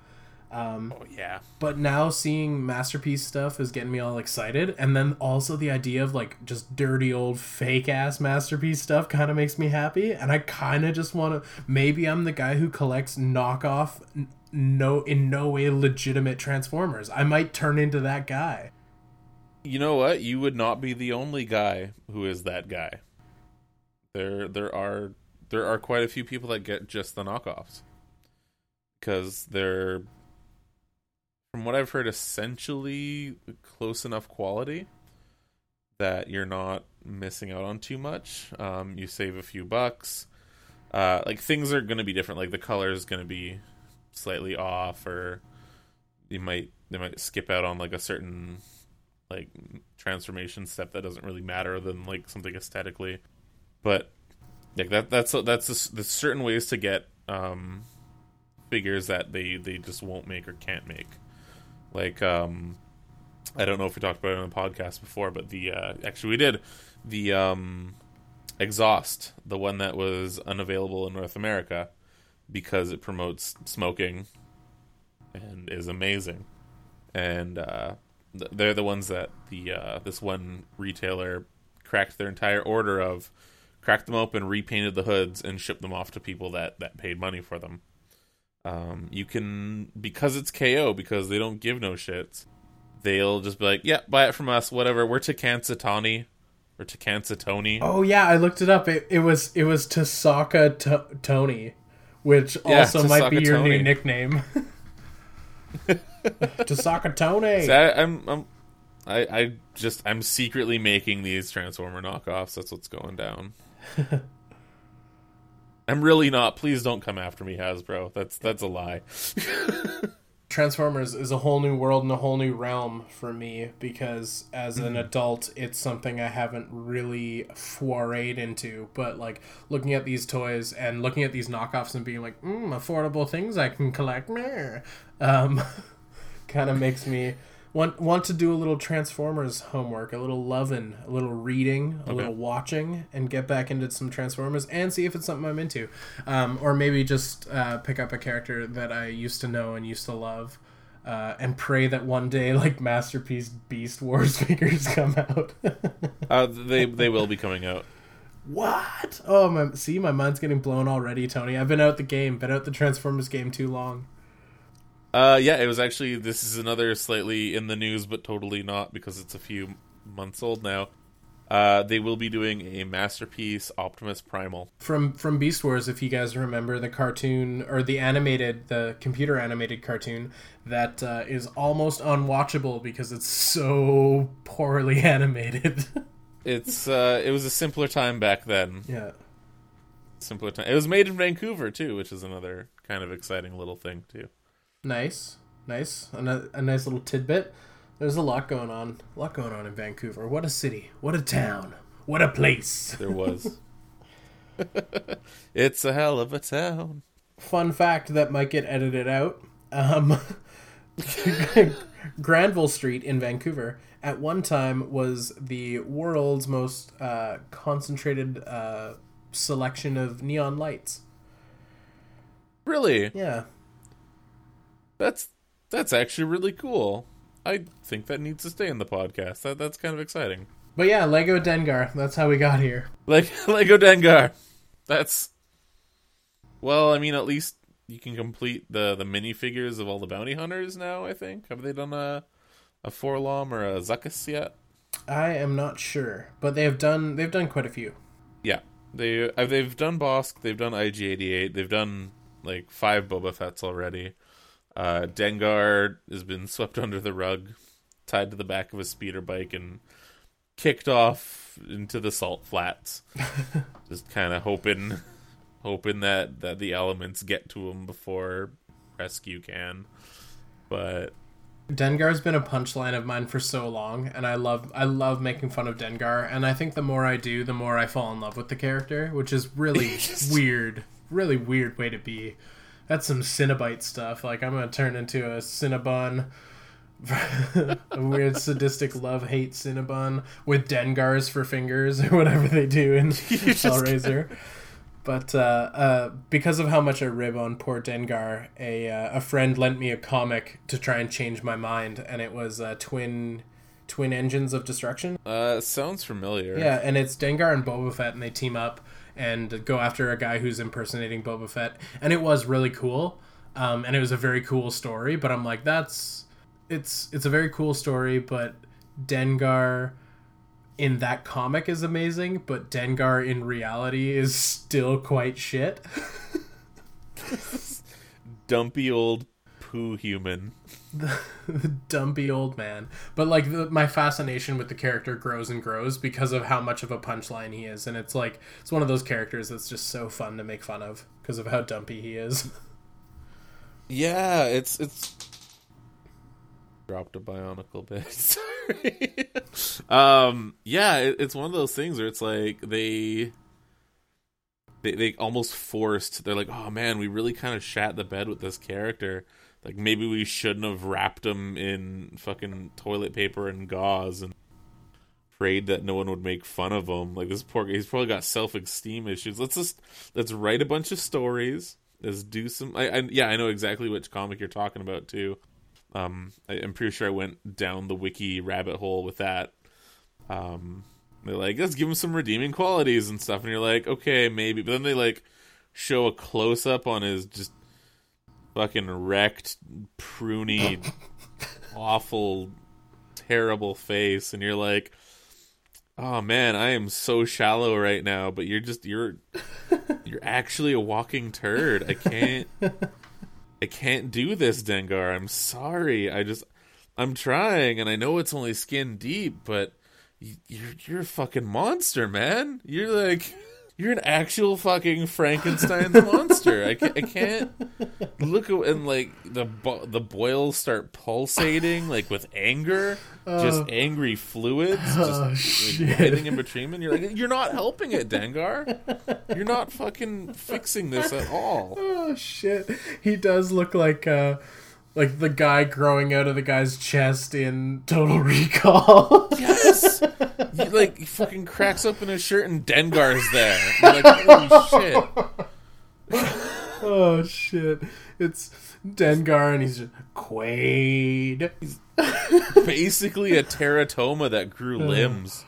Oh, yeah. But now seeing Masterpiece stuff is getting me all excited. And then also the idea of like just dirty old fake-ass Masterpiece stuff kind of makes me happy. And I kind of just want to... Maybe I'm the guy who collects knockoff, in no way legitimate Transformers. I might turn into that guy. You know what? You would not be the only guy who is that guy. There are quite a few people that get just the knockoffs. Because they're, from what I've heard, essentially close enough quality that you're not missing out on too much. You save a few bucks. Like, things are going to be different. Like, the color is going to be slightly off, or they might skip out on, like, a certain... like transformation step that doesn't really matter than like something aesthetically, but like that's the certain ways to get figures that they just won't make or can't make. Like I don't know if we talked about it on the podcast before, but the exhaust, the one that was unavailable in North America because it promotes smoking and is amazing, and they're the ones that this one retailer cracked their entire order of, cracked them open, repainted the hoods, and shipped them off to people that paid money for them. You can, because it's KO, because they don't give no shits, they'll just be like, yeah, buy it from us, whatever, we're Tekansitani, or Tekansitoni. Oh yeah, I looked it up, it was Tasaka Tony, which also might be your new nickname. To Sakatone. I'm secretly making these Transformer knockoffs. That's what's going down. I'm really not. Please don't come after me, Hasbro. That's a lie. Transformers is a whole new world and a whole new realm for me, because as an adult, it's something I haven't really forayed into. But like looking at these toys and looking at these knockoffs and being like, affordable things I can collect, kind of makes me want to do a little Transformers homework, a little loving, a little reading, a little watching, and get back into some Transformers and see if it's something I'm into. Or maybe just pick up a character that I used to know and used to love, and pray that one day, like, Masterpiece Beast Wars figures come out. They will be coming out. What? Oh, my mind's getting blown already, Tony. I've been out the Transformers game too long. Yeah, it was actually, this is another slightly in the news, but totally not, because it's a few months old now. They will be doing a Masterpiece Optimus Primal. From Beast Wars, if you guys remember the cartoon, or the computer animated cartoon, that is almost unwatchable because it's so poorly animated. It was a simpler time back then. Yeah. Simpler time. It was made in Vancouver, too, which is another kind of exciting little thing, too. Nice. A nice little tidbit. There's a lot going on in Vancouver. What a city. What a town. What a place. There was. It's a hell of a town. Fun fact that might get edited out. Granville Street in Vancouver at one time was the world's most concentrated selection of neon lights. Really? Yeah. That's actually really cool. I think that needs to stay in the podcast. That's kind of exciting. But yeah, Lego Dengar. That's how we got here. Lego Dengar. That's... Well, I mean, at least you can complete the minifigures of all the bounty hunters now, I think. Have they done a Forlom or a Zuckus yet? I am not sure. But they've done quite a few. Yeah. They've done Bosk. They've done IG-88. They've done, like, 5 Boba Fetts already. Dengar has been swept under the rug, tied to the back of a speeder bike and kicked off into the salt flats. Just kind of hoping that the elements get to him before rescue can. But Dengar's been a punchline of mine for so long, and I love making fun of Dengar, and I think the more I do, the more I fall in love with the character, which is really weird. really weird way to be. That's some Cenobite stuff. Like, I'm going to turn into a Cinnabon, a weird sadistic love-hate Cinnabon with Dengars for fingers or whatever they do in Hellraiser. But because of how much I rib on poor Dengar, a friend lent me a comic to try and change my mind, and it was Twin Engines of Destruction. Sounds familiar. Yeah, and it's Dengar and Boba Fett, and they team up and go after a guy who's impersonating Boba Fett. And it was really cool, and it was a very cool story, but I'm like, it's a very cool story, but Dengar in that comic is amazing, but Dengar in reality is still quite shit. Dumpy old poo human. The dumpy old man. But like my fascination with the character grows and grows because of how much of a punchline he is, and it's like it's one of those characters that's just so fun to make fun of because of how dumpy he is. Yeah, it's dropped a Bionicle bit. Sorry. Yeah, it's one of those things where it's like they almost forced. They're like, oh man, we really kind of shat the bed with this character. Like maybe we shouldn't have wrapped him in fucking toilet paper and gauze and prayed that no one would make fun of him. Like this poor guy, he's probably got self-esteem issues. Let's write a bunch of stories. Let's do some. I know exactly which comic you're talking about too. I'm pretty sure I went down the wiki rabbit hole with that. They're like, let's give him some redeeming qualities and stuff, and you're like, okay, maybe. But then they like show a close up on his just fucking wrecked, pruny, awful, terrible face, and you're like, oh man, I am so shallow right now. But you're actually a walking turd. I can't do this, Dengar. I'm sorry. I'm trying, and I know it's only skin deep, but you're a fucking monster, man. You're an actual fucking Frankenstein's monster. I can't look at, and like the boils start pulsating like with anger, just angry fluids, just like, hitting in between. And you're like, you're not helping it, Dengar. You're not fucking fixing this at all. Oh shit! He does look like the guy growing out of the guy's chest in Total Recall. Yes. He, like, fucking cracks open his shirt and Dengar's there. You're like, holy shit. Oh, shit. It's Dengar and he's just Quaid. He's basically a teratoma that grew limbs.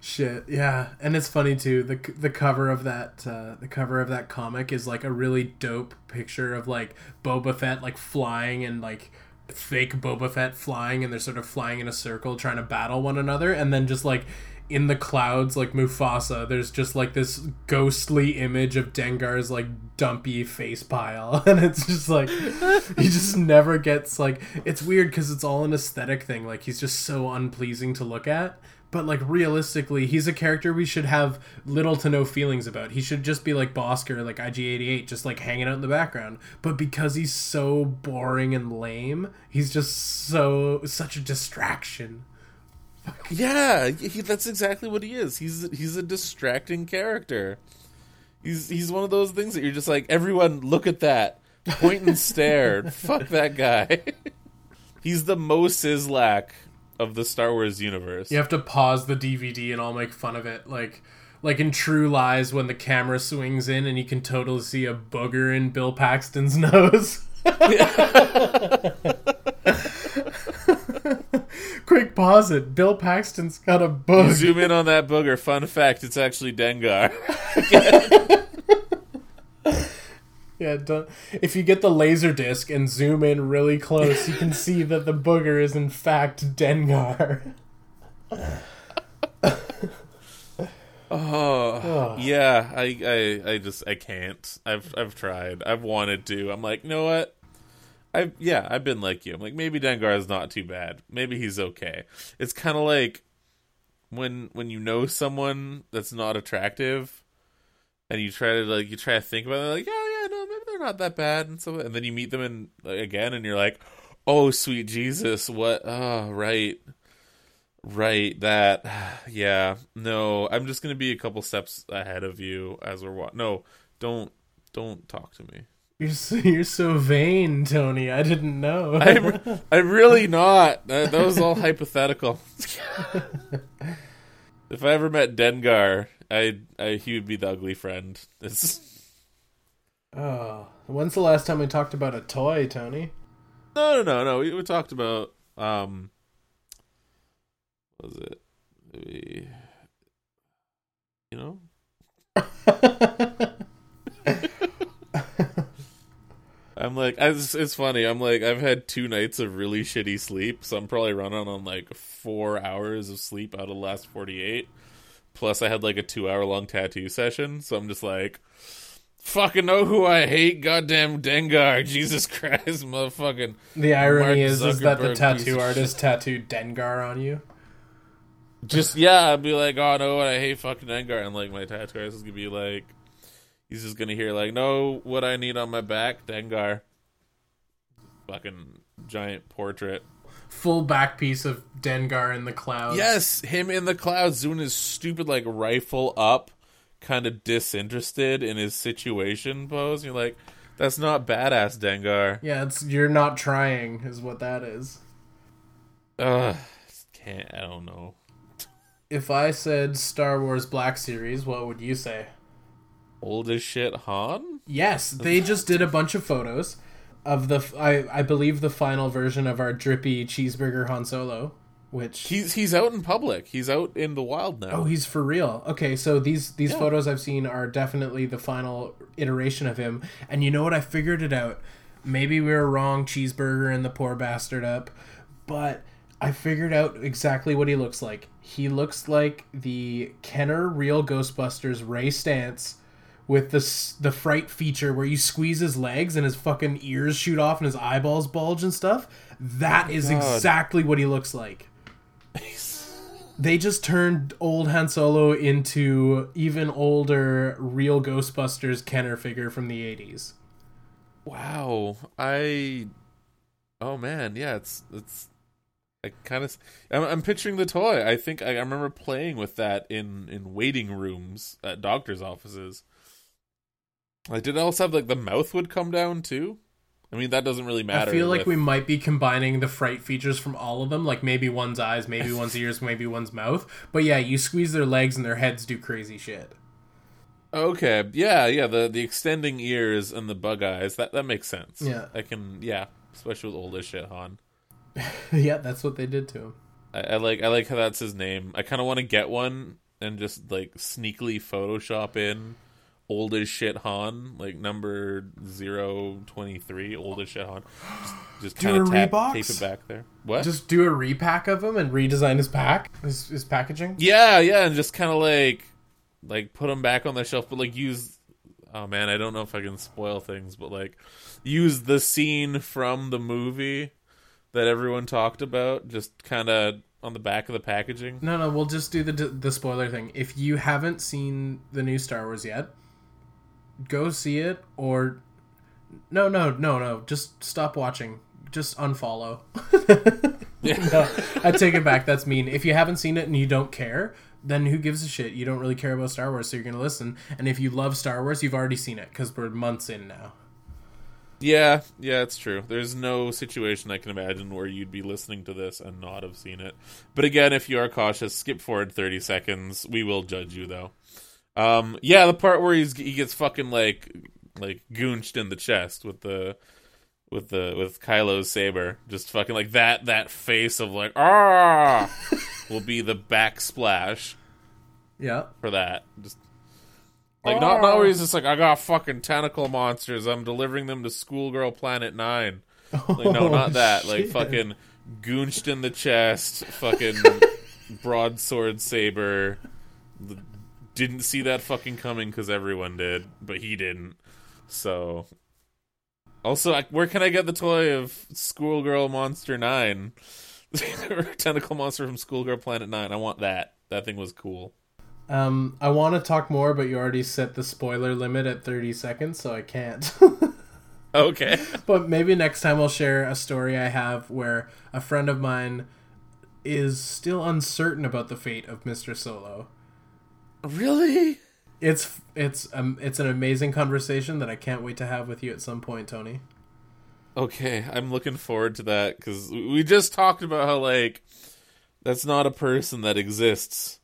Shit, yeah. And it's funny, too. The cover of that comic is, like, a really dope picture of, like, Boba Fett, like, flying and, like, fake Boba Fett flying, and they're sort of flying in a circle trying to battle one another, and then just like in the clouds like Mufasa, there's just like this ghostly image of Dengar's like dumpy face pile, and it's just like he just never gets, like, it's weird because it's all an aesthetic thing, like he's just so unpleasing to look at, but like realistically he's a character we should have little to no feelings about. He should just be like Bosker, like IG-88, just like hanging out in the background, but because he's so boring and lame, he's just such a distraction. Yeah, that's exactly what he is. He's a distracting character. He's one of those things that you're just like, everyone look at that, point and stare. Fuck that guy. He's the Mo Sislak of the Star Wars universe. You have to pause the DVD and I'll make fun of it, like in True Lies when the camera swings in and you can totally see a booger in Bill Paxton's nose. Quick, pause it. Bill Paxton's got a booger. Zoom in on that booger. Fun fact, it's actually Dengar. Yeah, if you get the laser disc and zoom in really close, you can see that the booger is in fact Dengar. Oh yeah, I just can't. I've tried. I've wanted to. I'm like, you know what? I've been like you. I'm like, maybe Dengar is not too bad. Maybe he's okay. It's kind of like when you know someone that's not attractive, and you try to think about it. They're like, yeah, no, maybe they're not that bad, and so, and then you meet them and like, again, and you're like, oh sweet Jesus, what? Oh right, that, yeah, no, I'm just gonna be a couple steps ahead of you as we're no, don't Don't talk to me. You're so vain, Tony. I didn't know. I'm really not. That was all hypothetical. If I ever met Dengar, he would be the ugly friend. Oh, when's the last time we talked about a toy, Tony? No. We talked about what was it? Maybe, you know. I'm like, it's funny. I'm like, I've had 2 nights of really shitty sleep, so I'm probably running on like 4 hours of sleep out of the last 48. Plus, I had like a 2-hour long tattoo session, so I'm just like, fucking know who I hate, goddamn Dengar, Jesus Christ, motherfucking. The irony is that the tattoo artist tattooed Dengar on you. Just I'd be like, oh no, I hate fucking Dengar, and like my tattoo artist is gonna be like. He's just gonna hear, like, no, what I need on my back, Dengar. Fucking giant portrait. Full back piece of Dengar in the clouds. Yes, him in the clouds doing his stupid, like, rifle up, kind of disinterested in his situation pose. You're like, that's not badass, Dengar. Yeah, you're not trying, is what that is. I don't know. If I said Star Wars Black Series, what would you say? Old as shit Han? Yes, they just did a bunch of photos of the, I believe, the final version of our drippy cheeseburger Han Solo, which... He's out in public. He's out in the wild now. Oh, he's for real. Okay, so these photos I've seen are definitely the final iteration of him. And you know what? I figured it out. Maybe we were wrong, cheeseburger and the poor bastard up, but I figured out exactly what he looks like. He looks like the Kenner Real Ghostbusters Ray Stantz, with the fright feature where you squeeze his legs and his fucking ears shoot off and his eyeballs bulge and stuff. That is exactly what he looks like. They just turned old Han Solo into even older Real Ghostbusters Kenner figure from the 80s. Wow. Oh man, yeah, it's I kind of... I'm picturing the toy. I think I remember playing with that in waiting rooms at doctor's offices. Like, did it also have, like, the mouth would come down, too? I mean, that doesn't really matter. I feel like we might be combining the fright features from all of them. Like, maybe one's eyes, maybe one's ears, maybe one's mouth. But, yeah, you squeeze their legs and their heads do crazy shit. Okay, yeah, the extending ears and the bug eyes, that makes sense. Yeah. Especially with old as shit Han. Yeah, that's what they did to him. I like how that's his name. I kind of want to get one and just, like, sneakily Photoshop in Old as shit Han, like number 023, old as shit Han. Just kind of tape it back there. What? Just do a repack of him and redesign his pack, his packaging. Yeah, and just kind of like put him back on the shelf, but like use. Oh man, I don't know if I can spoil things, but like use the scene from the movie that everyone talked about. Just kind of. On the back of the packaging. No, we'll just do the spoiler thing. If you haven't seen the new Star Wars yet, go see it, or no, just stop watching. Just unfollow. No, I take it back. That's mean. If you haven't seen it and you don't care, then who gives a shit? You don't really care about Star Wars, so you're going to listen. And if you love Star Wars, you've already seen it, because we're months in now. Yeah, it's true. There's no situation I can imagine where you'd be listening to this and not have seen it. But again, if you are cautious, skip forward 30 seconds. We will judge you, though. The part where he gets fucking like goonched in the chest with Kylo's saber, just fucking like that face of like ah will be the backsplash. Yeah, for that just. Like, not where he's just like, I got fucking tentacle monsters, I'm delivering them to Schoolgirl Planet 9. Like, no, not that. Shit. Like, fucking goonched in the chest, fucking broadsword saber. Didn't see that fucking coming because everyone did, but he didn't. So. Also, where can I get the toy of Schoolgirl Monster 9? Tentacle monster from Schoolgirl Planet 9. I want that. That thing was cool. I want to talk more, but you already set the spoiler limit at 30 seconds, so I can't. Okay. But maybe next time I'll share a story I have where a friend of mine is still uncertain about the fate of Mr. Solo. Really? It's an amazing conversation that I can't wait to have with you at some point, Tony. Okay, I'm looking forward to that, because we just talked about how, like, that's not a person that exists.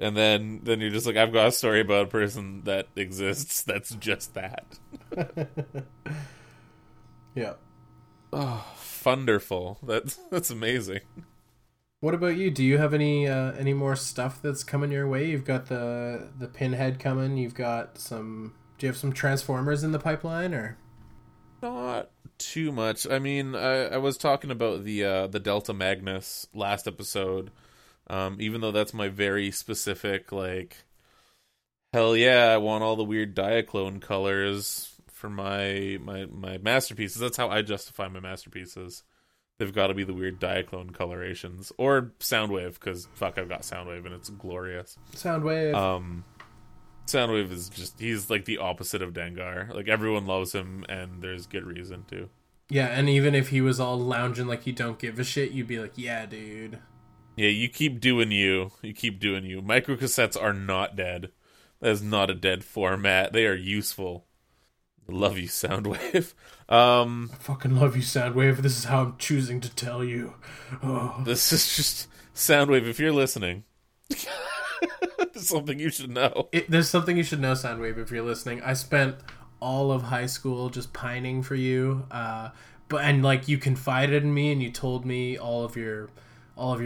And then you're just like, I've got a story about a person that exists that's just that. Yeah. Oh, wonderful. That's amazing. What about you? Do you have any more stuff that's coming your way? You've got the Pinhead coming. You've got some... Do you have some Transformers in the pipeline, or...? Not too much. I mean, I was talking about the Delta Magnus last episode. Even though that's my very specific, like, hell yeah, I want all the weird Diaclone colors for my masterpieces. That's how I justify my masterpieces. They've got to be the weird Diaclone colorations. Or Soundwave, because, fuck, I've got Soundwave, and it's glorious. Soundwave. Soundwave is just... He's, like, the opposite of Dengar. Like, everyone loves him, and there's good reason to. Yeah, and even if he was all lounging like he don't give a shit, you'd be like, yeah, dude. Yeah, you keep doing you. You keep doing you. Microcassettes are not dead. That is not a dead format. They are useful. Love you, Soundwave. I fucking love you, Soundwave. This is how I'm choosing to tell you. Oh. This is just... Soundwave, if you're listening... There's something you should know. There's something you should know, Soundwave, if you're listening. I spent all of high school just pining for you, and like you confided in me, and you told me all of your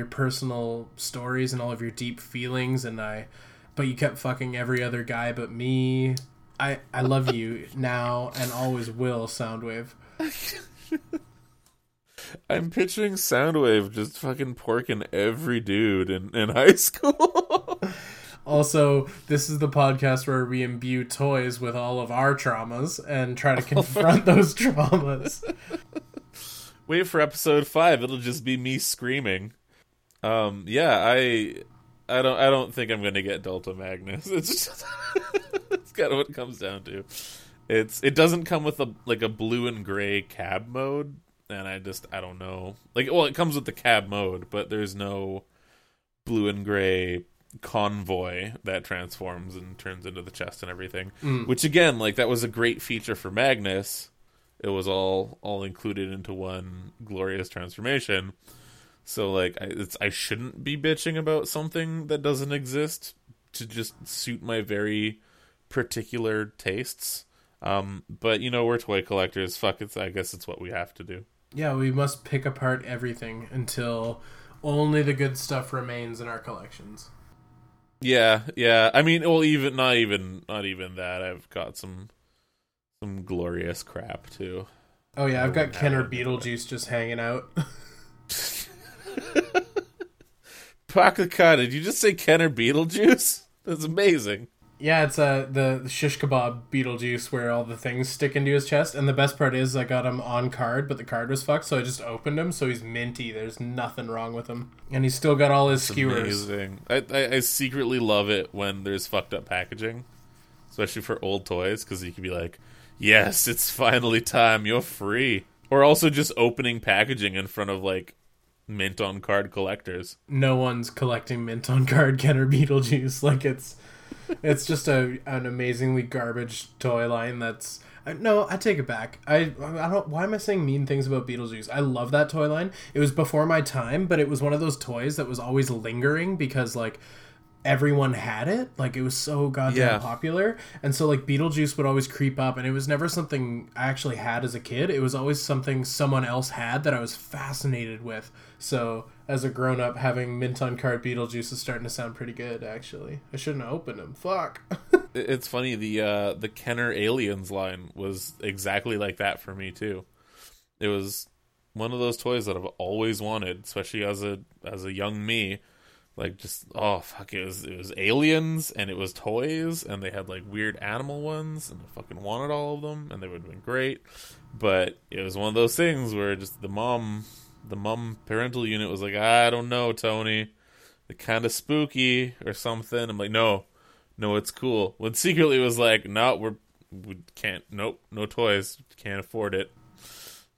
personal stories and all of your deep feelings, but you kept fucking every other guy but me. I love you now and always will, Soundwave. I'm picturing Soundwave just fucking porking every dude in high school. Also, this is the podcast where we imbue toys with all of our traumas and try to confront those traumas. Wait for episode 5; it'll just be me screaming. Yeah, I don't think I'm gonna get Delta Magnus. It's just, it's kind of what it comes down to. It doesn't come with a blue and gray cab mode. And I don't know. Like, well, it comes with the cab mode, but there's no blue and gray convoy that transforms and turns into the chest and everything. Mm. Which, again, like, that was a great feature for Magnus. It was all included into one glorious transformation. So, like, I shouldn't be bitching about something that doesn't exist to just suit my very particular tastes. But, you know, we're toy collectors. Fuck, I guess it's what we have to do. Yeah, we must pick apart everything until only the good stuff remains in our collections. Yeah. I mean, well, not even that. I've got some glorious crap too. Oh yeah, I've got Kenner Beetlejuice just hanging out. Pakaka, did you just say Kenner Beetlejuice? That's amazing. Yeah, it's the shish kebab Beetlejuice where all the things stick into his chest. And the best part is I got him on card, but the card was fucked, so I just opened him, so he's minty. There's nothing wrong with him. And he's still got all his skewers. Amazing. I secretly love it when there's fucked up packaging, especially for old toys, because you can be like, yes, it's finally time, you're free. Or also just opening packaging in front of, like, mint-on-card collectors. No one's collecting mint-on-card Kenner Beetlejuice. Like, it's just an amazingly garbage toy line that's... No, I take it back. I don't... Why am I saying mean things about Beetlejuice? I love that toy line. It was before my time, but it was one of those toys that was always lingering because, like, everyone had it. Like, it was so goddamn popular. And so, like, Beetlejuice would always creep up, and it was never something I actually had as a kid. It was always something someone else had that I was fascinated with. So... As a grown-up, having mint-on-card Beetlejuice is starting to sound pretty good, actually. I shouldn't have opened him. Fuck. It's funny, the Kenner Aliens line was exactly like that for me, too. It was one of those toys that I've always wanted, especially as a young me. Like, just, oh, fuck, it was aliens, and it was toys, and they had, like, weird animal ones, and I fucking wanted all of them, and they would have been great. But it was one of those things where just the mom parental unit was like, I don't know, Tony. They're kind of spooky or something. I'm like, no, it's cool. When secretly it was like, no, we can't, nope, no toys, can't afford it,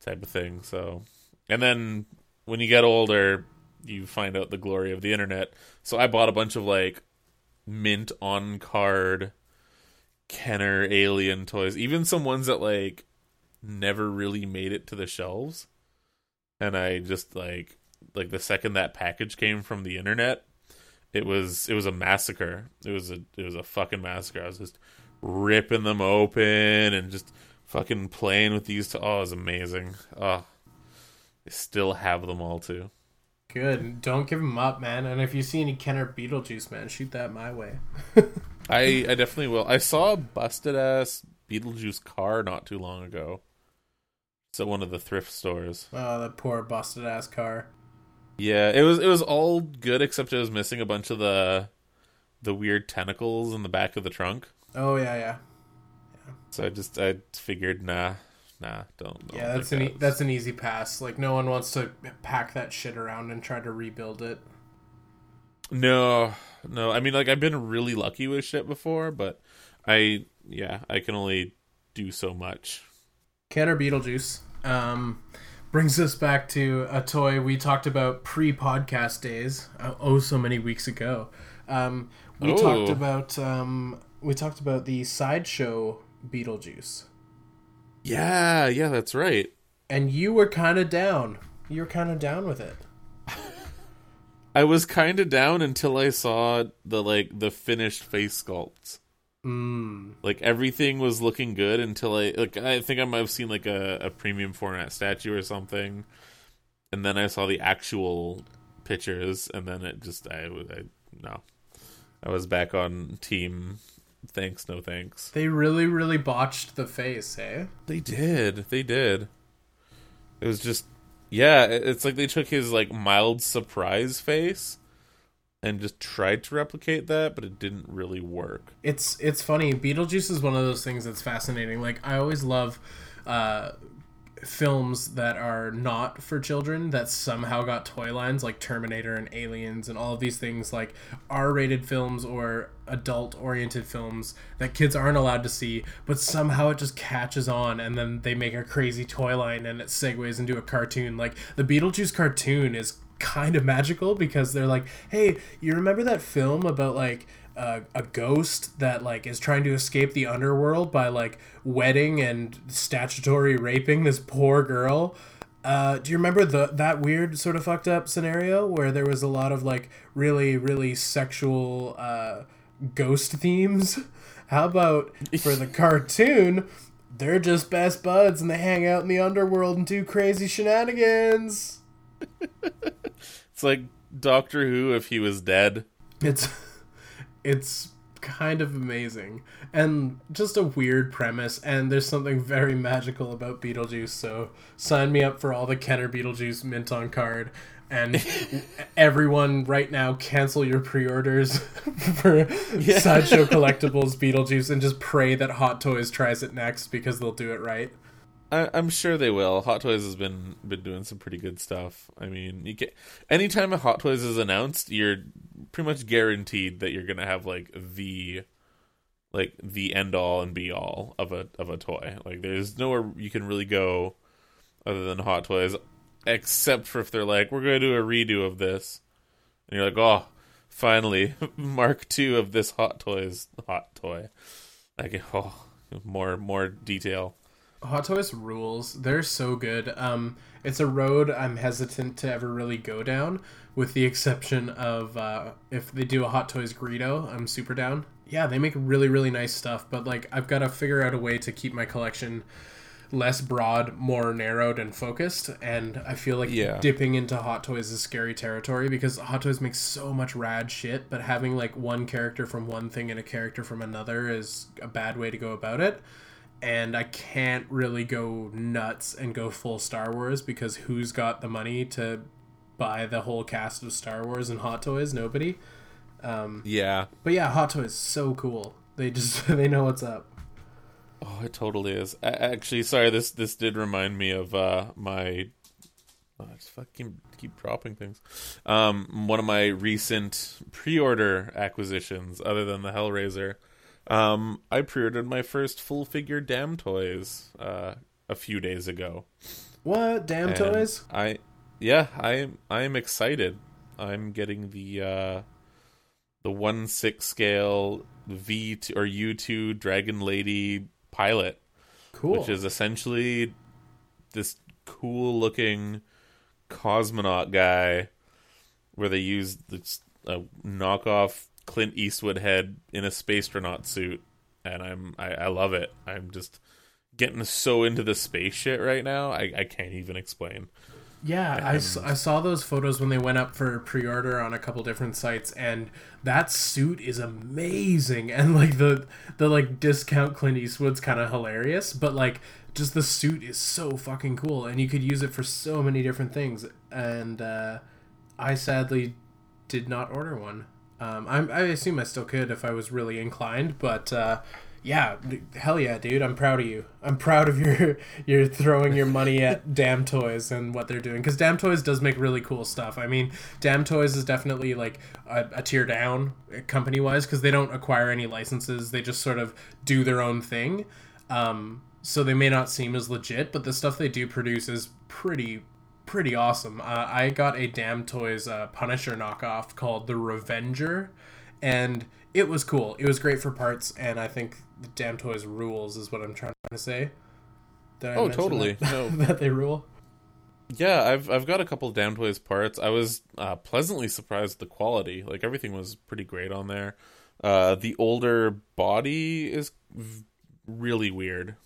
type of thing. So, and then when you get older, you find out the glory of the internet. So I bought a bunch of like mint on card Kenner Alien toys, even some ones that like never really made it to the shelves. And I just like the second that package came from the internet, it was a massacre. It was a fucking massacre. I was just ripping them open and just fucking playing with these. It was amazing. I still have them all too. Good. Don't give them up, man. And if you see any Kenner Beetlejuice, man, shoot that my way. I definitely will. I saw a busted ass Beetlejuice car not too long ago. It's at one of the thrift stores. Oh, that poor busted ass car. Yeah, it was all good except it was missing a bunch of the weird tentacles in the back of the trunk. Oh yeah. So I figured nah, don't. Yeah, that's an easy pass. Like no one wants to pack that shit around and try to rebuild it. No. I mean, like I've been really lucky with shit before, but I can only do so much. Kenner Beetlejuice brings us back to a toy we talked about pre-podcast days. So many weeks ago. We talked about the Sideshow Beetlejuice. Yeah, that's right. And you were kind of down. You were kind of down with it. I was kind of down until I saw the finished face sculpts. Mm. Like everything was looking good until I think I might have seen a premium format statue or something, and then I saw the actual pictures, and then it just I was back on team. Thanks, no thanks. They really, really botched the face, eh? They did. It was just, yeah, it's like they took his, mild surprise face and just tried to replicate that, but it didn't really work. It's funny. Beetlejuice is one of those things that's fascinating. Like, I always love films that are not for children that somehow got toy lines, like Terminator and Aliens and all of these things, like R-rated films or adult-oriented films that kids aren't allowed to see, but somehow it just catches on, and then they make a crazy toy line and it segues into a cartoon. Like the Beetlejuice cartoon is kind of magical because they're like, hey, you remember that film about a ghost that is trying to escape the underworld by wedding and statutory raping this poor girl? Do you remember that weird sort of fucked up scenario where there was a lot of really, really sexual ghost themes? How about for the cartoon, they're just best buds and they hang out in the underworld and do crazy shenanigans? It's like Doctor Who if he was dead. It's kind of amazing and just a weird premise, and there's something very magical about Beetlejuice, so sign me up for all the Kenner Beetlejuice mint on card. And everyone right now cancel your pre-orders for Sideshow Collectibles Beetlejuice and just pray that Hot Toys tries it next, because they'll do it right. I'm sure they will. Hot Toys has been doing some pretty good stuff. I mean, anytime a Hot Toys is announced, you're pretty much guaranteed that you're gonna have the end all and be all of a toy. Like there's nowhere you can really go other than Hot Toys, except for if they're like, we're gonna do a redo of this, and you're like, oh, finally, Mark II of this hot toy. Like, oh, more detail. Hot Toys rules. They're so good. It's a road I'm hesitant to ever really go down, with the exception of if they do a Hot Toys Greedo, I'm super down. Yeah, they make really, really nice stuff, but I've got to figure out a way to keep my collection less broad, more narrowed and focused, and I feel dipping into Hot Toys is scary territory, because Hot Toys makes so much rad shit, but having one character from one thing and a character from another is a bad way to go about it. And I can't really go nuts and go full Star Wars, because who's got the money to buy the whole cast of Star Wars and Hot Toys? Nobody. Yeah. But yeah, Hot Toys, so cool. They know what's up. Oh, it totally is. Actually, sorry, this did remind me of my... Oh, I just fucking keep dropping things. One of my recent pre-order acquisitions, other than the Hellraiser... I pre-ordered my first full-figure Damtoys a few days ago. What? Damtoys? I am excited. I'm getting the the 1/6 scale V2 or U2 Dragon Lady pilot. Cool. Which is essentially this cool looking cosmonaut guy where they use a knockoff Clint Eastwood head in a spacetronaut suit. And I love it. I'm just getting so into the space shit right now. I can't even explain. Yeah, I saw those photos when they went up for pre-order on a couple different sites, and that suit is amazing. And like the like discount Clint Eastwood's kind of hilarious, but like just the suit is so fucking cool, and you could use it for so many different things. And I sadly did not order one. I assume I still could if I was really inclined, but yeah, hell yeah, dude! I'm proud of you. I'm proud of your throwing your money at Damtoys and what they're doing, because Damtoys does make really cool stuff. I mean, Damtoys is definitely like a tier down company wise because they don't acquire any licenses; they just sort of do their own thing. So they may not seem as legit, but the stuff they do produce is pretty awesome. I got a Damtoys Punisher knockoff called the Revenger, and it was cool. It was great for parts, and I think the Damtoys rules is what I'm trying to say. Did I mention totally that? No. That they rule. Yeah, I've got a couple of Damtoys parts. I was pleasantly surprised at the quality. Like everything was pretty great on there. The older body is really weird.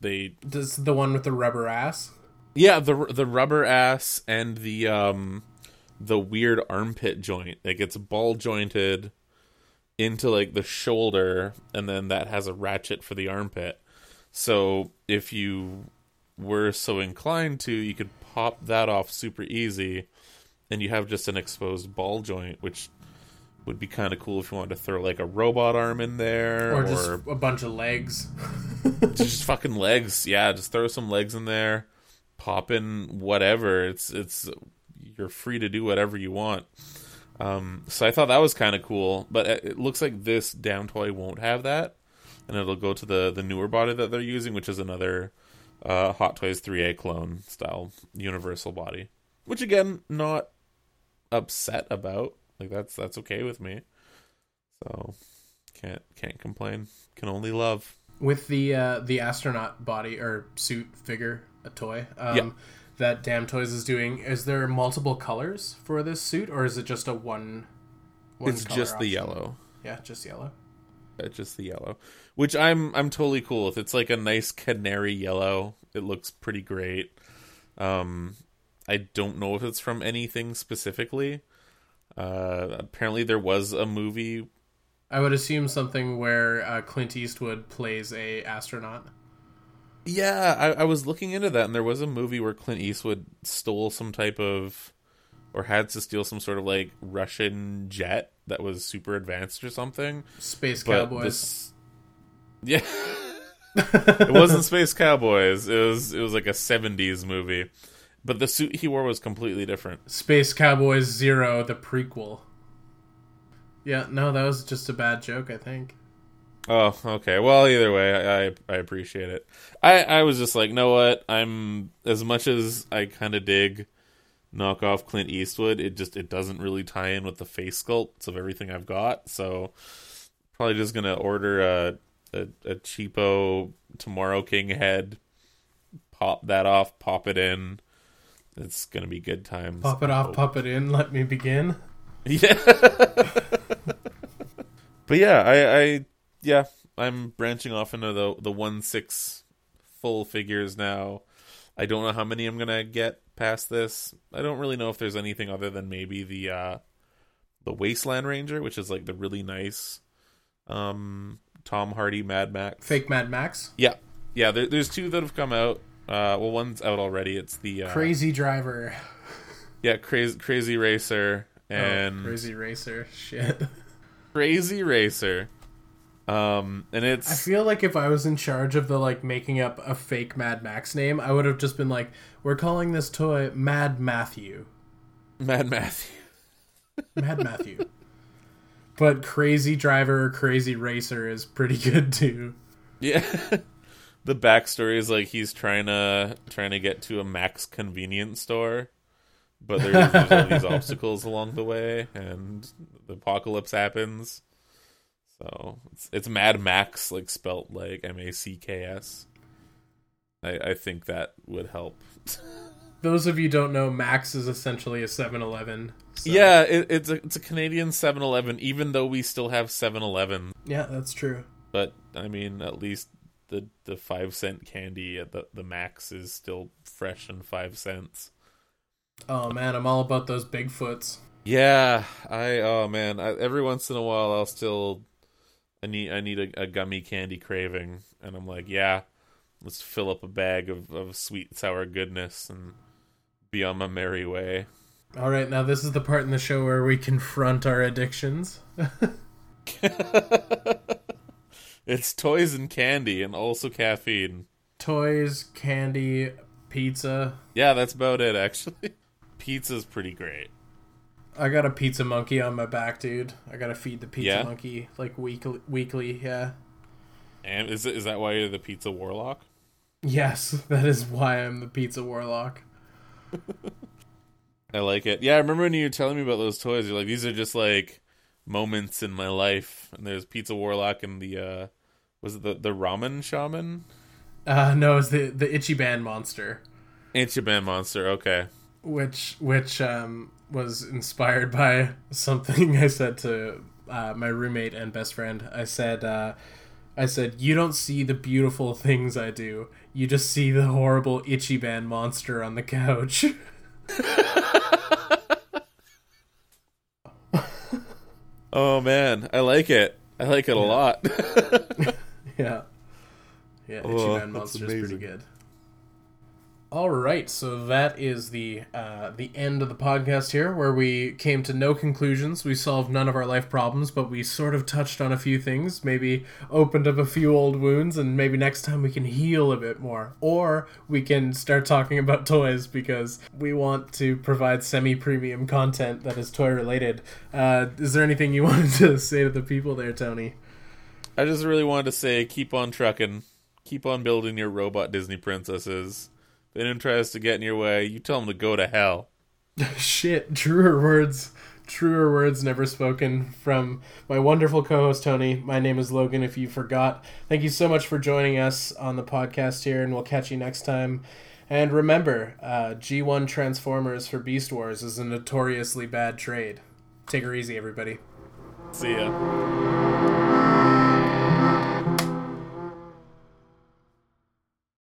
This is the one with the rubber ass. Yeah, the rubber ass and the weird armpit joint. Like it's ball jointed into like the shoulder, and then that has a ratchet for the armpit. So if you were so inclined to, you could pop that off super easy, and you have just an exposed ball joint, which would be kind of cool if you wanted to throw like a robot arm in there, or just a bunch of legs. Just fucking legs, yeah. Just throw some legs in there. Pop in whatever. It's you're free to do whatever you want. So I thought that was kind of cool, but it looks like this Damtoy won't have that, and it'll go to the newer body that they're using, which is another Hot Toys 3A clone style universal body. Which again, not upset about. Like that's okay with me. So can't complain. Can only love. With the astronaut body or suit figure. A toy that Damtoys is doing. Is there multiple colors for this suit, or is it just a one it's color just option? The yellow. Yeah, just yellow. It's just the yellow, which I'm totally cool with. It's like a nice canary yellow. It looks pretty great. I don't know if it's from anything specifically. Apparently there was a movie. I would assume something where Clint Eastwood plays a astronaut. Yeah, I was looking into that, and there was a movie where Clint Eastwood stole some type of, or had to steal some sort of, like, Russian jet that was super advanced or something. Space Cowboys. Yeah. It wasn't Space Cowboys. It was like a 70s movie. But the suit he wore was completely different. Space Cowboys 0, the prequel. Yeah, no, that was just a bad joke, I think. Oh, okay. Well, either way, I appreciate it. I was just like, know what? I'm as much as I kind of dig knockoff Clint Eastwood. It doesn't really tie in with the face sculpts of everything I've got. So probably just gonna order a cheapo Tomorrow King head. Pop that off. Pop it in. It's gonna be good times. Pop it off. Pop it in. Let me begin. Yeah. But yeah, Yeah, I'm branching off into the 1/6 full figures now. I don't know how many I'm gonna get past this. I don't really know if there's anything other than maybe the Wasteland Ranger, which is like the really nice Tom Hardy Mad Max. Fake Mad Max? Yeah. Yeah, there's two that have come out. Well, one's out already. It's the Crazy Driver. Yeah, Crazy Racer and Crazy Racer. Shit. Crazy Racer. And it's. I feel like if I was in charge of the like making up a fake Mad Max name, I would have just been like, "We're calling this toy Mad Matthew." Mad Matthew. Mad Matthew. But Crazy Driver, Crazy Racer is pretty good too. Yeah. The backstory is like he's trying to get to a Mac's convenience store, But there's all these obstacles along the way, and the apocalypse happens. So it's Mad Max, like spelt like MACKS. I think that would help. Those of you who don't know, Mac's is essentially a 7-Eleven. So. Yeah, it's a Canadian 7-Eleven, even though we still have 7-Eleven. Yeah, that's true. But I mean, at least the 5-cent candy at the Mac's is still fresh and 5 cents. Oh man, I'm all about those Bigfoots. Yeah, every once in a while I'll still I need a gummy candy craving, and I'm like, yeah, let's fill up a bag of sweet sour goodness and be on my merry way. All right, now this is the part in the show where we confront our addictions. It's toys and candy, and also caffeine. Toys, candy, pizza. Yeah, that's about it, actually. Pizza's pretty great. I got a pizza monkey on my back, dude. I gotta feed the pizza monkey, like, weekly, yeah. And is that why you're the pizza warlock? Yes, that is why I'm the pizza warlock. I like it. Yeah, I remember when you were telling me about those toys, you're like, these are just, like, moments in my life. And there's pizza warlock and the, was it the ramen shaman? No, it's the Ichiban monster. Ichiban monster, okay. Which was inspired by something I said to my roommate and best friend. I said, you don't see the beautiful things I do. You just see the horrible Ichiban monster on the couch. Oh, man. I like it. I like it a lot. Yeah. Yeah, Ichiban monster is pretty good. All right, so that is the end of the podcast here, where we came to no conclusions. We solved none of our life problems, but we sort of touched on a few things, maybe opened up a few old wounds, and maybe next time we can heal a bit more. Or we can start talking about toys, because we want to provide semi-premium content that is toy-related. Is there anything you wanted to say to the people there, Tony? I just really wanted to say, keep on trucking. Keep on building your robot Disney princesses. They didn't try to get in your way. You tell them to go to hell. Shit, truer words never spoken from my wonderful co-host Tony. My name is Logan, if you forgot. Thank you so much for joining us on the podcast here, and we'll catch you next time. And remember, G1 Transformers for Beast Wars is a notoriously bad trade. Take her easy, everybody. See ya.